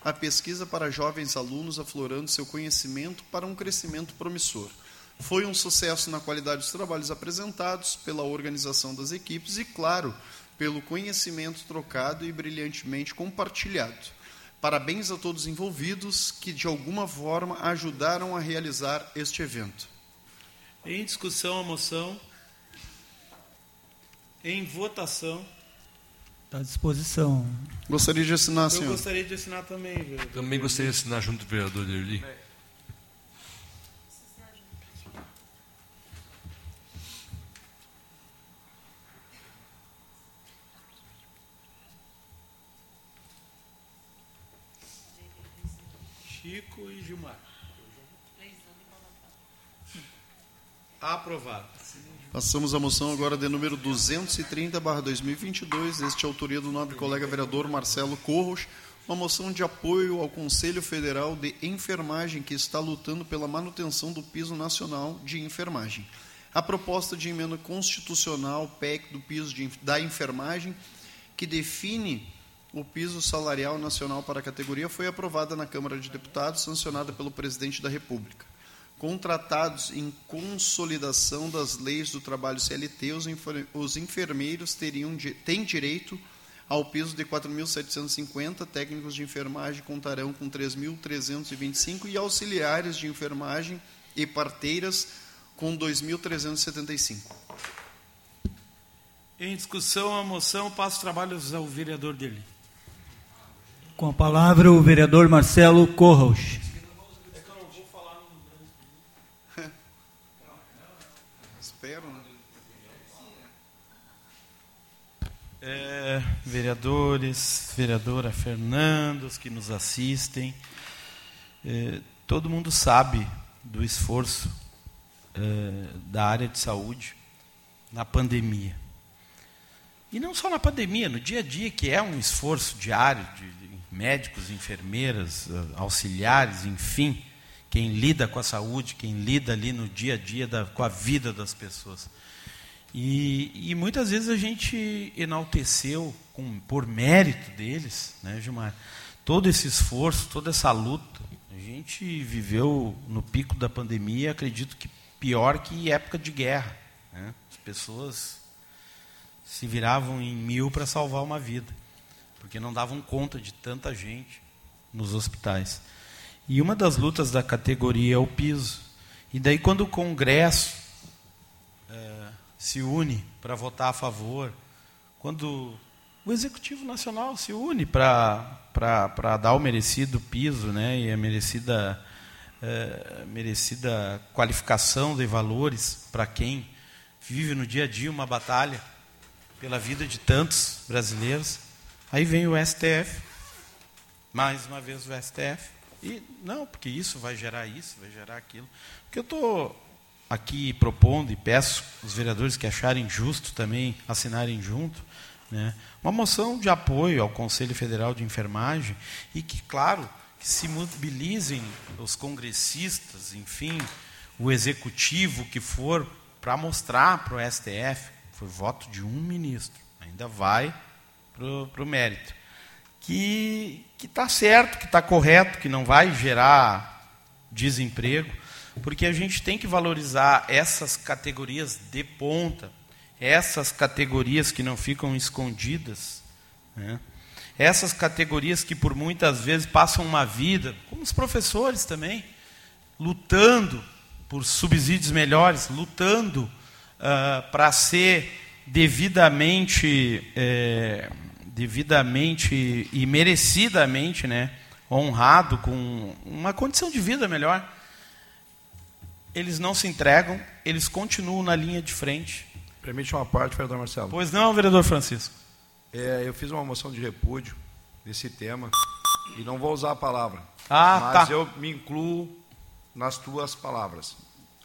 a pesquisa para jovens alunos aflorando seu conhecimento para um crescimento promissor. Foi um sucesso na qualidade dos trabalhos apresentados, pela organização das equipes e, claro, pelo conhecimento trocado e brilhantemente compartilhado. Parabéns a todos os envolvidos que, de alguma forma, ajudaram a realizar este evento. Em discussão, a moção. Em votação. Está à disposição. Gostaria de assinar, senhor. Eu gostaria de assinar também, vereador. Também gostaria de assinar junto do vereador Derli. Chico e Gilmar. Aprovado. Passamos à moção agora de número 230/2022, este é a autoria do nobre colega vereador Marcelo Corros, uma moção de apoio ao Conselho Federal de Enfermagem, que está lutando pela manutenção do piso nacional de enfermagem. A proposta de emenda constitucional PEC do piso da enfermagem, que define o piso salarial nacional para a categoria, foi aprovada na Câmara de Deputados, sancionada pelo presidente da República. Contratados em consolidação das leis do trabalho CLT, os enfermeiros têm direito ao piso de R$ 4.750, técnicos de enfermagem contarão com R$ 3.325 e auxiliares de enfermagem e parteiras com R$ 2.375. Em discussão, a moção, passo os trabalhos ao vereador Derli. Com a palavra, o vereador Marcelo Corros. Vereadores, vereadora Fernanda, os que nos assistem, todo mundo sabe do esforço da área de saúde na pandemia. E não só na pandemia, no dia a dia, que é um esforço diário de médicos, enfermeiras, auxiliares, enfim, quem lida com a saúde, quem lida ali no dia a dia com a vida das pessoas. E muitas vezes a gente enalteceu, por mérito deles, né, Gilmar, todo esse esforço, toda essa luta. A gente viveu no pico da pandemia, acredito que pior que época de guerra, né? As pessoas se viravam em mil para salvar uma vida, porque não davam conta de tanta gente nos hospitais. E uma das lutas da categoria é o piso. E daí, quando o Congresso se une para votar a favor, quando o Executivo Nacional se une para dar o merecido piso, né, e a merecida qualificação de valores para quem vive no dia a dia uma batalha pela vida de tantos brasileiros, aí vem o STF, mais uma vez o STF, e não, porque isso, vai gerar aquilo, porque eu estou aqui propondo, e peço os vereadores que acharem justo também assinarem junto, né, uma moção de apoio ao Conselho Federal de Enfermagem, e que, claro, que se mobilizem os congressistas, enfim, o executivo que for, para mostrar para o STF, foi voto de um ministro, ainda vai para o mérito, que está certo, que está correto, que não vai gerar desemprego, porque a gente tem que valorizar essas categorias de ponta, essas categorias que não ficam escondidas, né? Essas categorias que, por muitas vezes, passam uma vida, como os professores também, lutando por subsídios melhores, lutando para ser devidamente e merecidamente, né, honrado com uma condição de vida melhor. Eles não se entregam, eles continuam na linha de frente. Permite uma parte, vereador Marcelo. Pois não, vereador Francisco. Eu fiz uma moção de repúdio nesse tema, e não vou usar a palavra. Mas tá. Eu me incluo nas tuas palavras.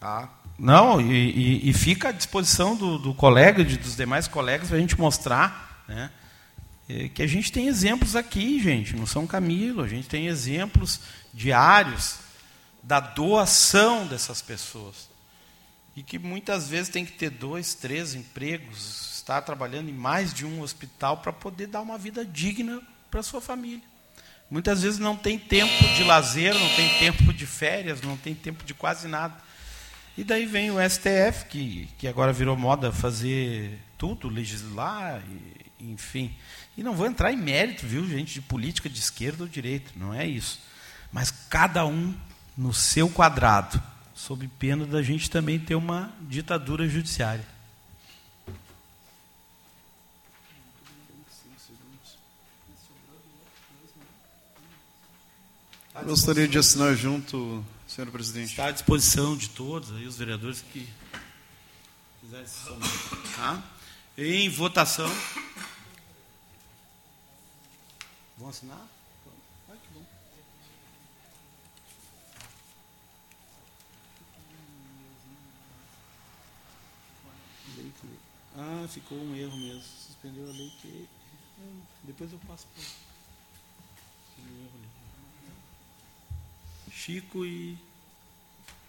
Ah. Não, e fica à disposição do colega e dos demais colegas para a gente mostrar, né, que a gente tem exemplos aqui, gente, no São Camilo, a gente tem exemplos diários da doação dessas pessoas. E que muitas vezes tem que ter 2, 3 empregos, estar trabalhando em mais de um hospital para poder dar uma vida digna para a sua família. Muitas vezes não tem tempo de lazer, não tem tempo de férias, não tem tempo de quase nada. E daí vem o STF, que agora virou moda fazer tudo, legislar, enfim. E não vou entrar em mérito, viu, gente, de política de esquerda ou direita, não é isso. Mas cada um no seu quadrado, sob pena da gente também ter uma ditadura judiciária. Gostaria de assinar junto, senhor presidente. Está à disposição de todos, aí os vereadores que quiserem se somar. Tá? Em votação. Vão assinar? Ai, que bom. Ah, ficou um erro mesmo. Suspendeu a lei que... Depois eu passo por... Um erro ali. Chico e...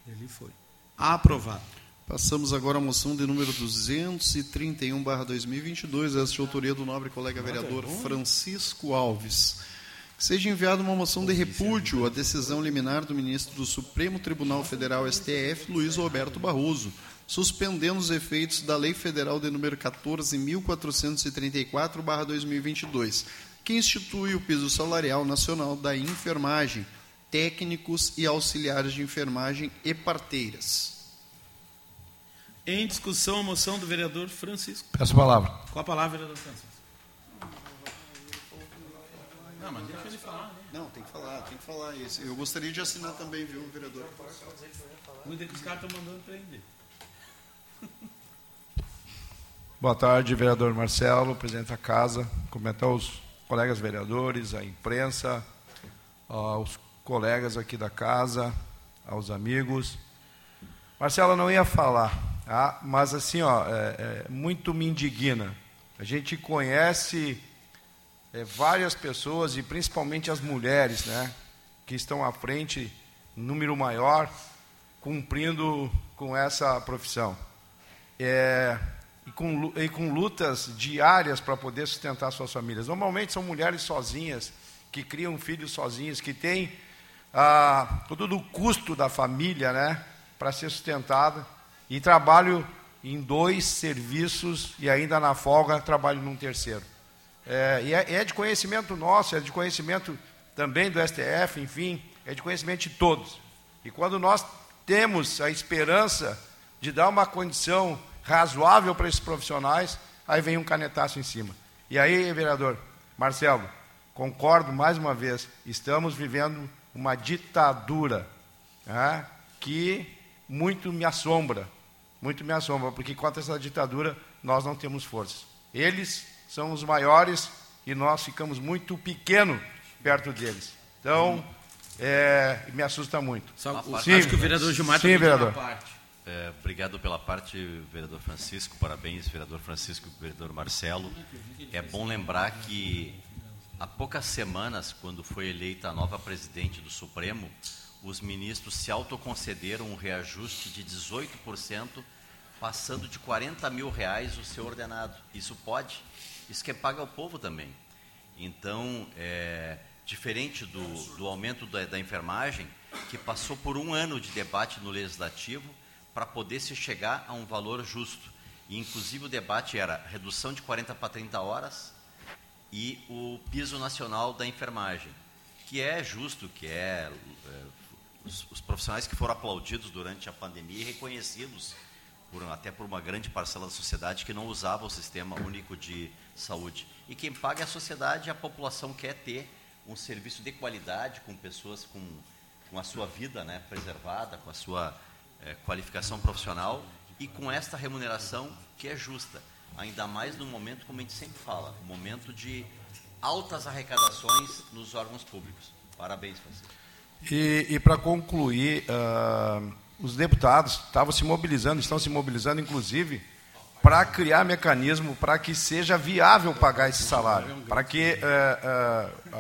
Ele foi. Aprovado. Passamos agora à moção de número 231/2022, esta de autoria do nobre colega vereador Francisco Alves. Que seja enviada uma moção de repúdio à decisão liminar do ministro do Supremo Tribunal Federal, STF, Luiz Roberto Barroso, suspendendo os efeitos da Lei Federal de número 14.434/2022, que institui o piso salarial nacional da enfermagem, técnicos e auxiliares de enfermagem e parteiras. Em discussão, a moção do vereador Francisco. Peço a palavra. Qual a palavra, vereador Francisco? Não, mas deixa ele falar, né? Não, tem que falar, tem que falar. Eu gostaria de assinar também, viu, vereador? Muita que os caras estão mandando prender. Boa tarde, vereador Marcelo, presidente da casa, cumprimentar os colegas vereadores, a imprensa, aos colegas aqui da casa, aos amigos. Marcelo, não ia falar, tá? Mas assim, ó, muito me indigna. A gente conhece várias pessoas, e principalmente as mulheres, né, que estão à frente, em número maior, cumprindo com essa profissão. E com lutas diárias para poder sustentar suas famílias. Normalmente são mulheres sozinhas, que criam filhos sozinhas, que têm todo o custo da família, né, para ser sustentada, e trabalho em 2 serviços e ainda na folga trabalho num terceiro. E é de conhecimento nosso, é de conhecimento também do STF, enfim, é de conhecimento de todos. E quando nós temos a esperança de dar uma condição razoável para esses profissionais, aí vem um canetaço em cima. E aí, vereador Marcelo, concordo mais uma vez, estamos vivendo uma ditadura, né, que muito me assombra, porque contra essa ditadura nós não temos forças. Eles são os maiores e nós ficamos muito pequeno perto deles. Então, me assusta muito. Sim, acho que o vereador Gilmar tem uma parte. Obrigado pela parte, vereador Francisco. Parabéns, vereador Francisco e vereador Marcelo. É bom lembrar que há poucas semanas, quando foi eleita a nova presidente do Supremo, os ministros se autoconcederam um reajuste de 18%, passando de R$40 mil o seu ordenado. Isso pode? Isso que é pago ao povo também. Então, diferente do aumento da enfermagem, que passou por um ano de debate no Legislativo para poder se chegar a um valor justo. E, inclusive, o debate era redução de 40 para 30 horas e o piso nacional da enfermagem, que é justo, que é... Os profissionais que foram aplaudidos durante a pandemia e reconhecidos até por uma grande parcela da sociedade que não usava o sistema único de saúde. E quem paga é a sociedade, a população quer ter um serviço de qualidade com pessoas com a sua vida, né, preservada, com a sua qualificação profissional e com esta remuneração que é justa. Ainda mais num momento, como a gente sempre fala, um momento de altas arrecadações nos órgãos públicos. Parabéns, Francisco. E para concluir, os deputados estavam se mobilizando, estão se mobilizando, inclusive, para criar mecanismo para que seja viável pagar esse salário, para que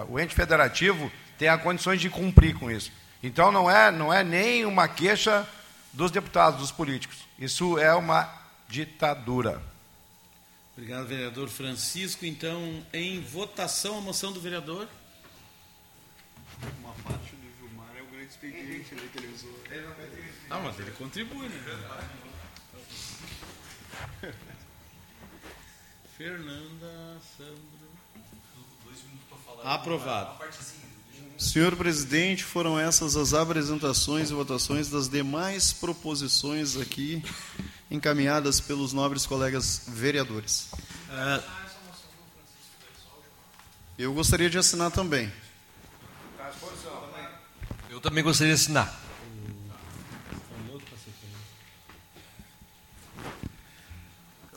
o ente federativo tenha condições de cumprir com isso. Então, não é nem uma queixa dos deputados, dos políticos. Isso é uma ditadura. Obrigado, vereador Francisco. Então, em votação, a moção do vereador. Uma parte do Gilmar é o grande expediente ali que ele usou. Ah, mas ele contribui, né? Fernanda, Sandro. 2 minutos para falar. Aprovado. Senhor presidente, foram essas as apresentações e votações das demais proposições aqui encaminhadas pelos nobres colegas vereadores. Eu gostaria de assinar também. Eu também gostaria de assinar.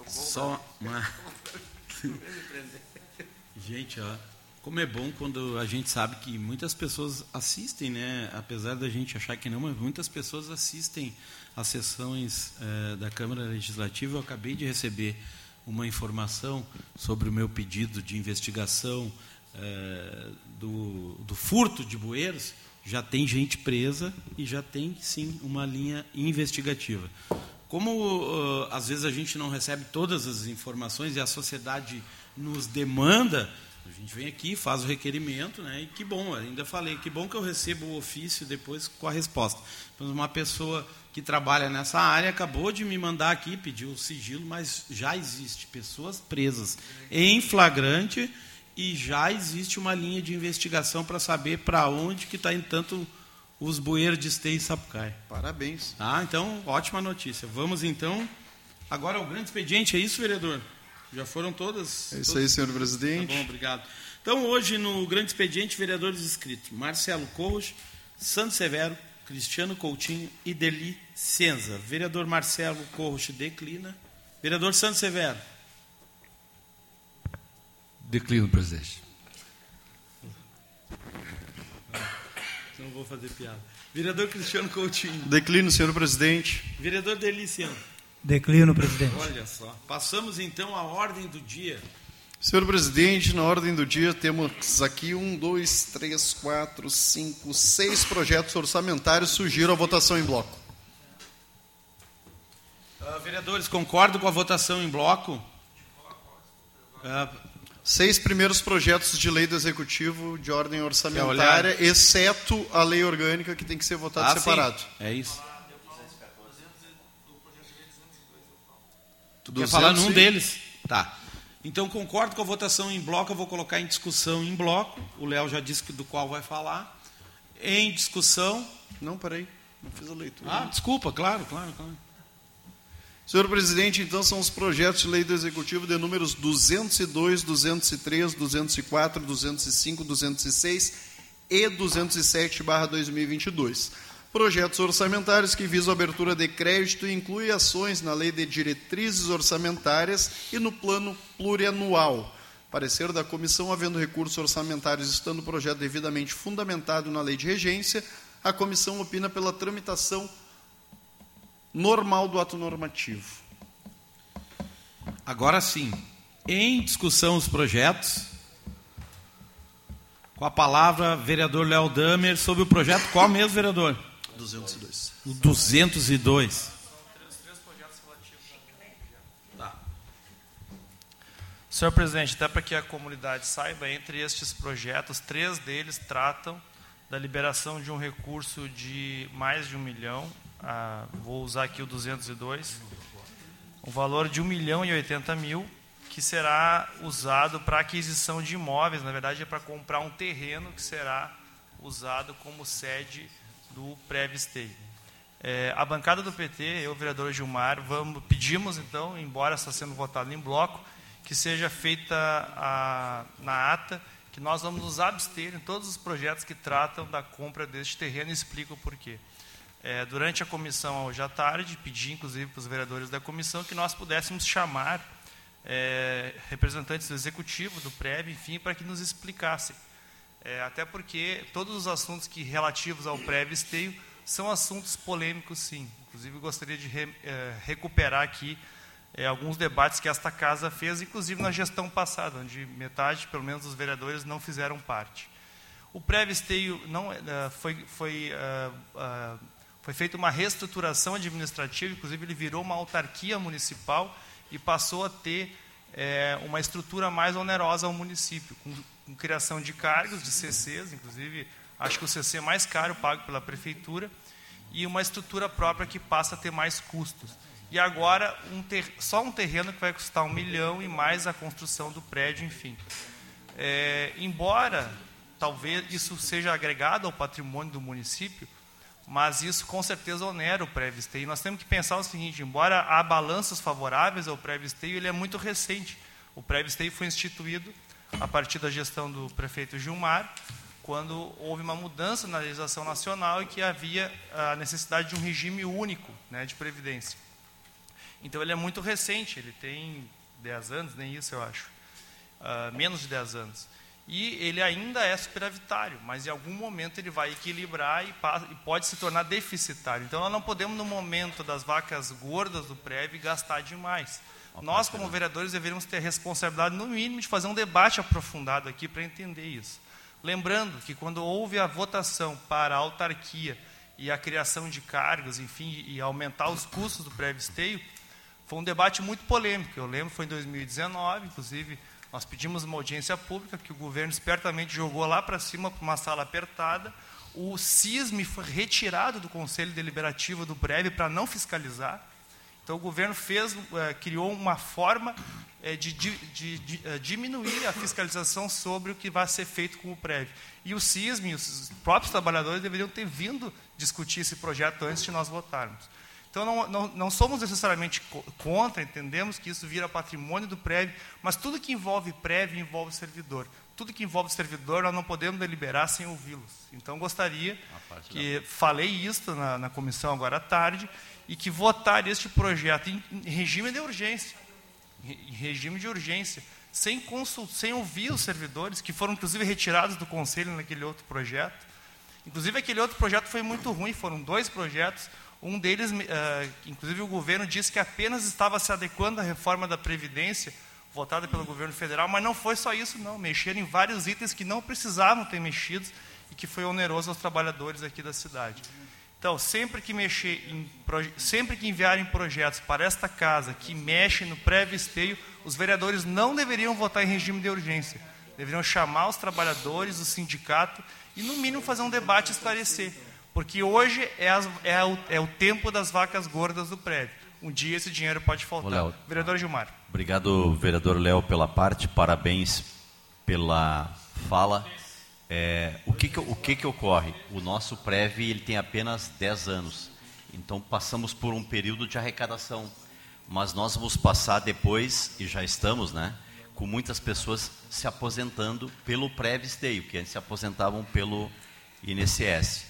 Só uma... Gente, ó. Como é bom quando a gente sabe que muitas pessoas assistem, né? Apesar da gente achar que não, mas muitas pessoas assistem às sessões da Câmara Legislativa. Eu acabei de receber uma informação sobre o meu pedido de investigação do furto de bueiros. Já tem gente presa e já tem, sim, uma linha investigativa. Como, às vezes, a gente não recebe todas as informações e a sociedade nos demanda... A gente vem aqui, faz o requerimento, né? E que bom, ainda falei, que bom que eu recebo o ofício depois com a resposta. Uma pessoa que trabalha nessa área acabou de me mandar aqui, pediu o sigilo, mas já existe pessoas presas em flagrante e já existe uma linha de investigação para saber para onde que está indo tanto os bueiros de Esteio e Sapucaia. Parabéns. Ah, então, ótima notícia. Vamos, então, agora ao grande expediente. É isso, vereador? Já foram todas? É isso todas? Aí, senhor presidente. Tá bom, obrigado. Então, hoje, no grande expediente, vereadores inscritos: Marcelo Corros, Sandro Severo, Cristiano Coutinho e Derli Cienza. Vereador Marcelo Corros declina. Vereador Sandro Severo. Declino, presidente. Não vou fazer piada. Vereador Cristiano Coutinho. Declino, senhor presidente. Vereador Derli Cienza. Declino, presidente. Olha só. Passamos, então, à ordem do dia. Senhor presidente, na ordem do dia temos aqui 6 projetos orçamentários. Sugiro a votação em bloco. Vereadores, concordam com a votação em bloco? 6 primeiros projetos de lei do Executivo de ordem orçamentária, exceto a lei orgânica, que tem que ser votada separado. Sim. É isso. Quer falar num deles? Tá. Então, concordo com a votação em bloco, eu vou colocar em discussão em bloco. O Léo já disse do qual vai falar. Em discussão... Não, peraí, não fiz a leitura. Ah, desculpa, claro. Senhor presidente, então são os projetos de lei do Executivo de números 202, 203, 204, 205, 206 e 207/2022. Projetos orçamentários que visam a abertura de crédito e incluem ações na Lei de Diretrizes Orçamentárias e no Plano Plurianual. Parecer da comissão, havendo recursos orçamentários estando o projeto devidamente fundamentado na Lei de Regência, a comissão opina pela tramitação normal do ato normativo. Agora sim, em discussão os projetos... Com a palavra, vereador Léo Damer, sobre o projeto qual mesmo, vereador? 202. O 202. São três projetos relativos à... Tá. Senhor presidente, até para que a comunidade saiba, entre estes projetos, 3 deles tratam da liberação de um recurso de mais de 1 milhão, vou usar aqui o 202, o valor de 1.080.000, que será usado para aquisição de imóveis, na verdade é para comprar um terreno que será usado como sede do PREV-ESTEIO. A bancada do PT, eu, vereador Gilmar, pedimos, então, embora está sendo votado em bloco, que seja feita na ata, que nós vamos nos abster em todos os projetos que tratam da compra deste terreno e explico o porquê. Durante a comissão, hoje à tarde, pedi, inclusive, para os vereadores da comissão que nós pudéssemos chamar representantes do Executivo, do PREV, enfim, para que nos explicassem até porque todos os assuntos que relativos ao PREV-ESTEIO são assuntos polêmicos, sim. Inclusive, gostaria de recuperar aqui alguns debates que esta casa fez, inclusive na gestão passada, onde metade, pelo menos, dos vereadores não fizeram parte. O PREV-ESTEIO não, foi feita uma reestruturação administrativa, inclusive ele virou uma autarquia municipal e passou a ter uma estrutura mais onerosa ao município, com criação de cargos, de CCs, inclusive, acho que o CC mais caro pago pela prefeitura, e uma estrutura própria que passa a ter mais custos. E agora, só um terreno que vai custar 1 milhão e mais a construção do prédio, enfim. Embora, talvez, isso seja agregado ao patrimônio do município, mas isso, com certeza, onera o PREV-ESTEIO. E nós temos que pensar o seguinte, embora há balanços favoráveis ao PREV-ESTEIO, ele é muito recente. O PREV-ESTEIO foi instituído a partir da gestão do prefeito Gilmar, quando houve uma mudança na legislação nacional e que havia a necessidade de um regime único, né, de previdência. Então, ele é muito recente, ele tem 10 anos, nem isso, eu acho, menos de 10 anos. E ele ainda é superavitário, mas em algum momento ele vai equilibrar e pode se tornar deficitário. Então, nós não podemos, no momento das vacas gordas do PREV, gastar demais. Nós, como vereadores, deveríamos ter a responsabilidade, no mínimo, de fazer um debate aprofundado aqui para entender isso. Lembrando que, quando houve a votação para a autarquia e a criação de cargos, enfim, e aumentar os custos do PREV-ESTEIO, foi um debate muito polêmico. Eu lembro, foi em 2019, inclusive. Nós pedimos uma audiência pública, que o governo espertamente jogou lá para cima, para uma sala apertada. O CISM foi retirado do Conselho Deliberativo do PREV para não fiscalizar. Então, o governo criou uma forma de diminuir a fiscalização sobre o que vai ser feito com o PREV. E o CISM, os próprios trabalhadores, deveriam ter vindo discutir esse projeto antes de nós votarmos. Então, não somos necessariamente contra, entendemos que isso vira patrimônio do PREV, mas tudo que envolve PREV envolve servidor. Tudo que envolve servidor, nós não podemos deliberar sem ouvi-los. Então, gostaria que... Falei isso na comissão agora à tarde, e que votar este projeto em regime de urgência, sem ouvir os servidores, que foram, inclusive, retirados do Conselho naquele outro projeto. Inclusive, aquele outro projeto foi muito ruim, foram 2 projetos. Um deles, inclusive o governo disse que apenas estava se adequando à reforma da Previdência, votada pelo governo federal, mas não foi só isso, não. Mexeram em vários itens que não precisavam ter mexidos e que foi oneroso aos trabalhadores aqui da cidade. Então, sempre que enviarem projetos para esta casa que mexem no PREV-ESTEIO, os vereadores não deveriam votar em regime de urgência. Deveriam chamar os trabalhadores, o sindicato e, no mínimo, fazer um debate e esclarecer. Porque hoje é o tempo das vacas gordas do PREV. Um dia esse dinheiro pode faltar. Léo, vereador Gilmar. Obrigado, vereador Léo, pela parte. Parabéns pela fala. O que ocorre? O nosso PREV ele tem apenas 10 anos. Então, passamos por um período de arrecadação. Mas nós vamos passar depois, e já estamos, né, com muitas pessoas se aposentando pelo PREV-ESTEIO, que antes se aposentavam pelo INSS.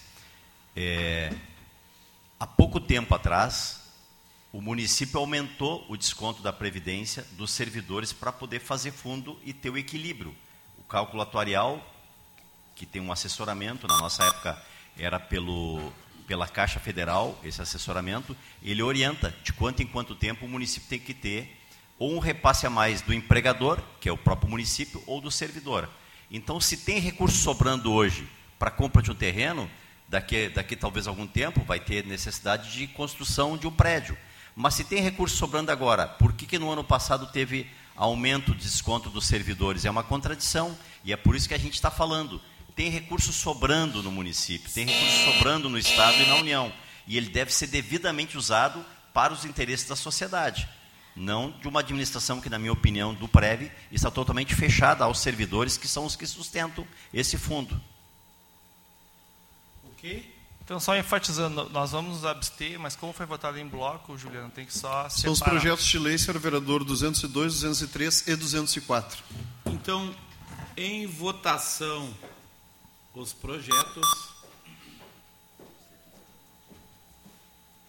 Há pouco tempo atrás, o município aumentou o desconto da Previdência dos servidores para poder fazer fundo e ter o equilíbrio. O cálculo atuarial, que tem um assessoramento, na nossa época era pela Caixa Federal, esse assessoramento, ele orienta de quanto em quanto tempo o município tem que ter ou um repasse a mais do empregador, que é o próprio município, ou do servidor. Então, se tem recurso sobrando hoje para a compra de um terreno, daqui talvez algum tempo vai ter necessidade de construção de um prédio. Mas se tem recurso sobrando agora, por que no ano passado teve aumento de desconto dos servidores? É uma contradição e é por isso que a gente está falando. Tem recurso sobrando no município, tem recurso sobrando no Estado e na União. E ele deve ser devidamente usado para os interesses da sociedade. Não de uma administração que, na minha opinião, do PREV, está totalmente fechada aos servidores, que são os que sustentam esse fundo. Então, só enfatizando, nós vamos nos abster, mas como foi votado em bloco, Juliano, tem que só separar. São os projetos de lei, senhor vereador, 202, 203 e 204. Então, em votação, os projetos...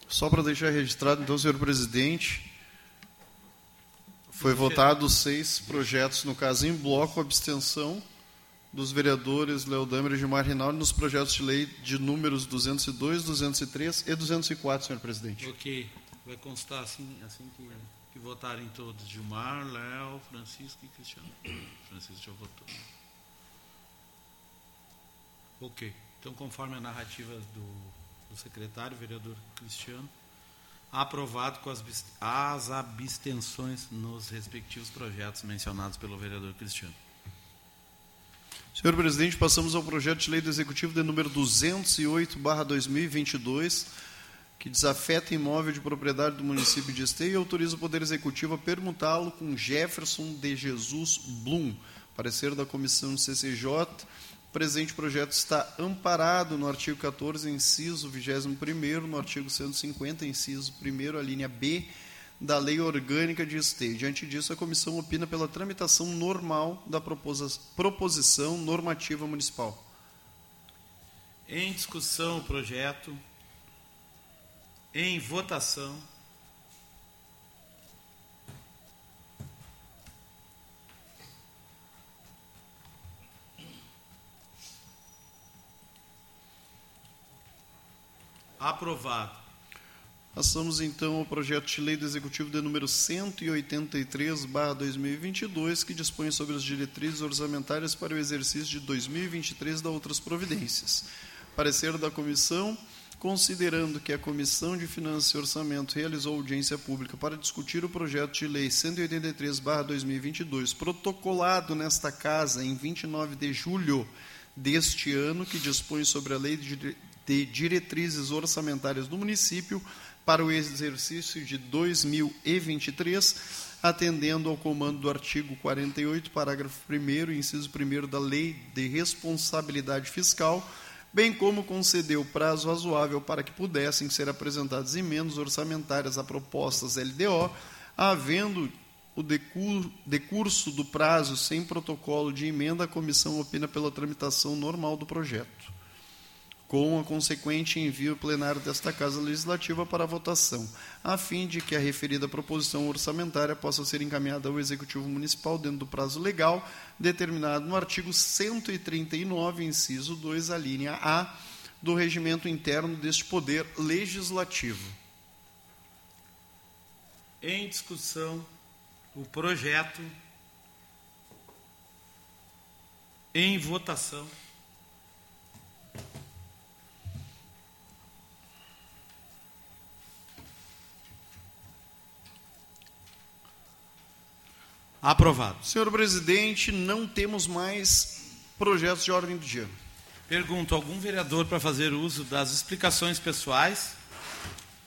Só para deixar registrado, então, senhor presidente, foi votado 6 projetos, no caso, em bloco, abstenção, dos vereadores Léo Damer e Gilmar Rinaldi nos projetos de lei de números 202, 203 e 204, senhor presidente. Ok. Vai constar assim que votarem todos. Gilmar, Léo, Francisco e Cristiano. Francisco já votou. Ok. Então, conforme a narrativa do secretário, vereador Cristiano, aprovado com as abstenções nos respectivos projetos mencionados pelo vereador Cristiano. Senhor presidente, passamos ao projeto de lei do Executivo de número 208/2022, que desafeta imóvel de propriedade do município de Esteio e autoriza o Poder Executivo a permutá-lo com Jefferson de Jesus Blum. Parecer da comissão CCJ. O presente projeto está amparado no artigo 14, inciso 21º, no artigo 150, inciso 1º, a linha B, da Lei Orgânica de Esteio. Diante disso, a comissão opina pela tramitação normal da proposição normativa municipal. Em discussão o projeto, em votação... Aprovado. Passamos, então, ao projeto de lei do Executivo de número 183/2022, que dispõe sobre as diretrizes orçamentárias para o exercício de 2023 da outras providências. Parecer da comissão, considerando que a Comissão de Finanças e Orçamento realizou audiência pública para discutir o projeto de lei 183/2022, protocolado nesta casa em 29 de julho deste ano, que dispõe sobre a lei de diretrizes orçamentárias do município para o exercício de 2023, atendendo ao comando do artigo 48, parágrafo 1º, inciso 1º da Lei de Responsabilidade Fiscal, bem como concedeu prazo razoável para que pudessem ser apresentadas emendas orçamentárias a propostas LDO, havendo o decurso do prazo sem protocolo de emenda, a comissão opina pela tramitação normal do projeto, com a consequente envio plenário desta Casa Legislativa para votação, a fim de que a referida proposição orçamentária possa ser encaminhada ao Executivo Municipal dentro do prazo legal, determinado no artigo 139, inciso 2, a linha A, do regimento interno deste Poder Legislativo. Em discussão, o projeto. Em votação. Aprovado. Senhor presidente, não temos mais projetos de ordem do dia. Pergunto, algum vereador para fazer uso das explicações pessoais?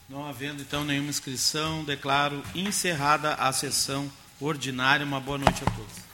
Não havendo, então, nenhuma inscrição, declaro encerrada a sessão ordinária. Uma boa noite a todos.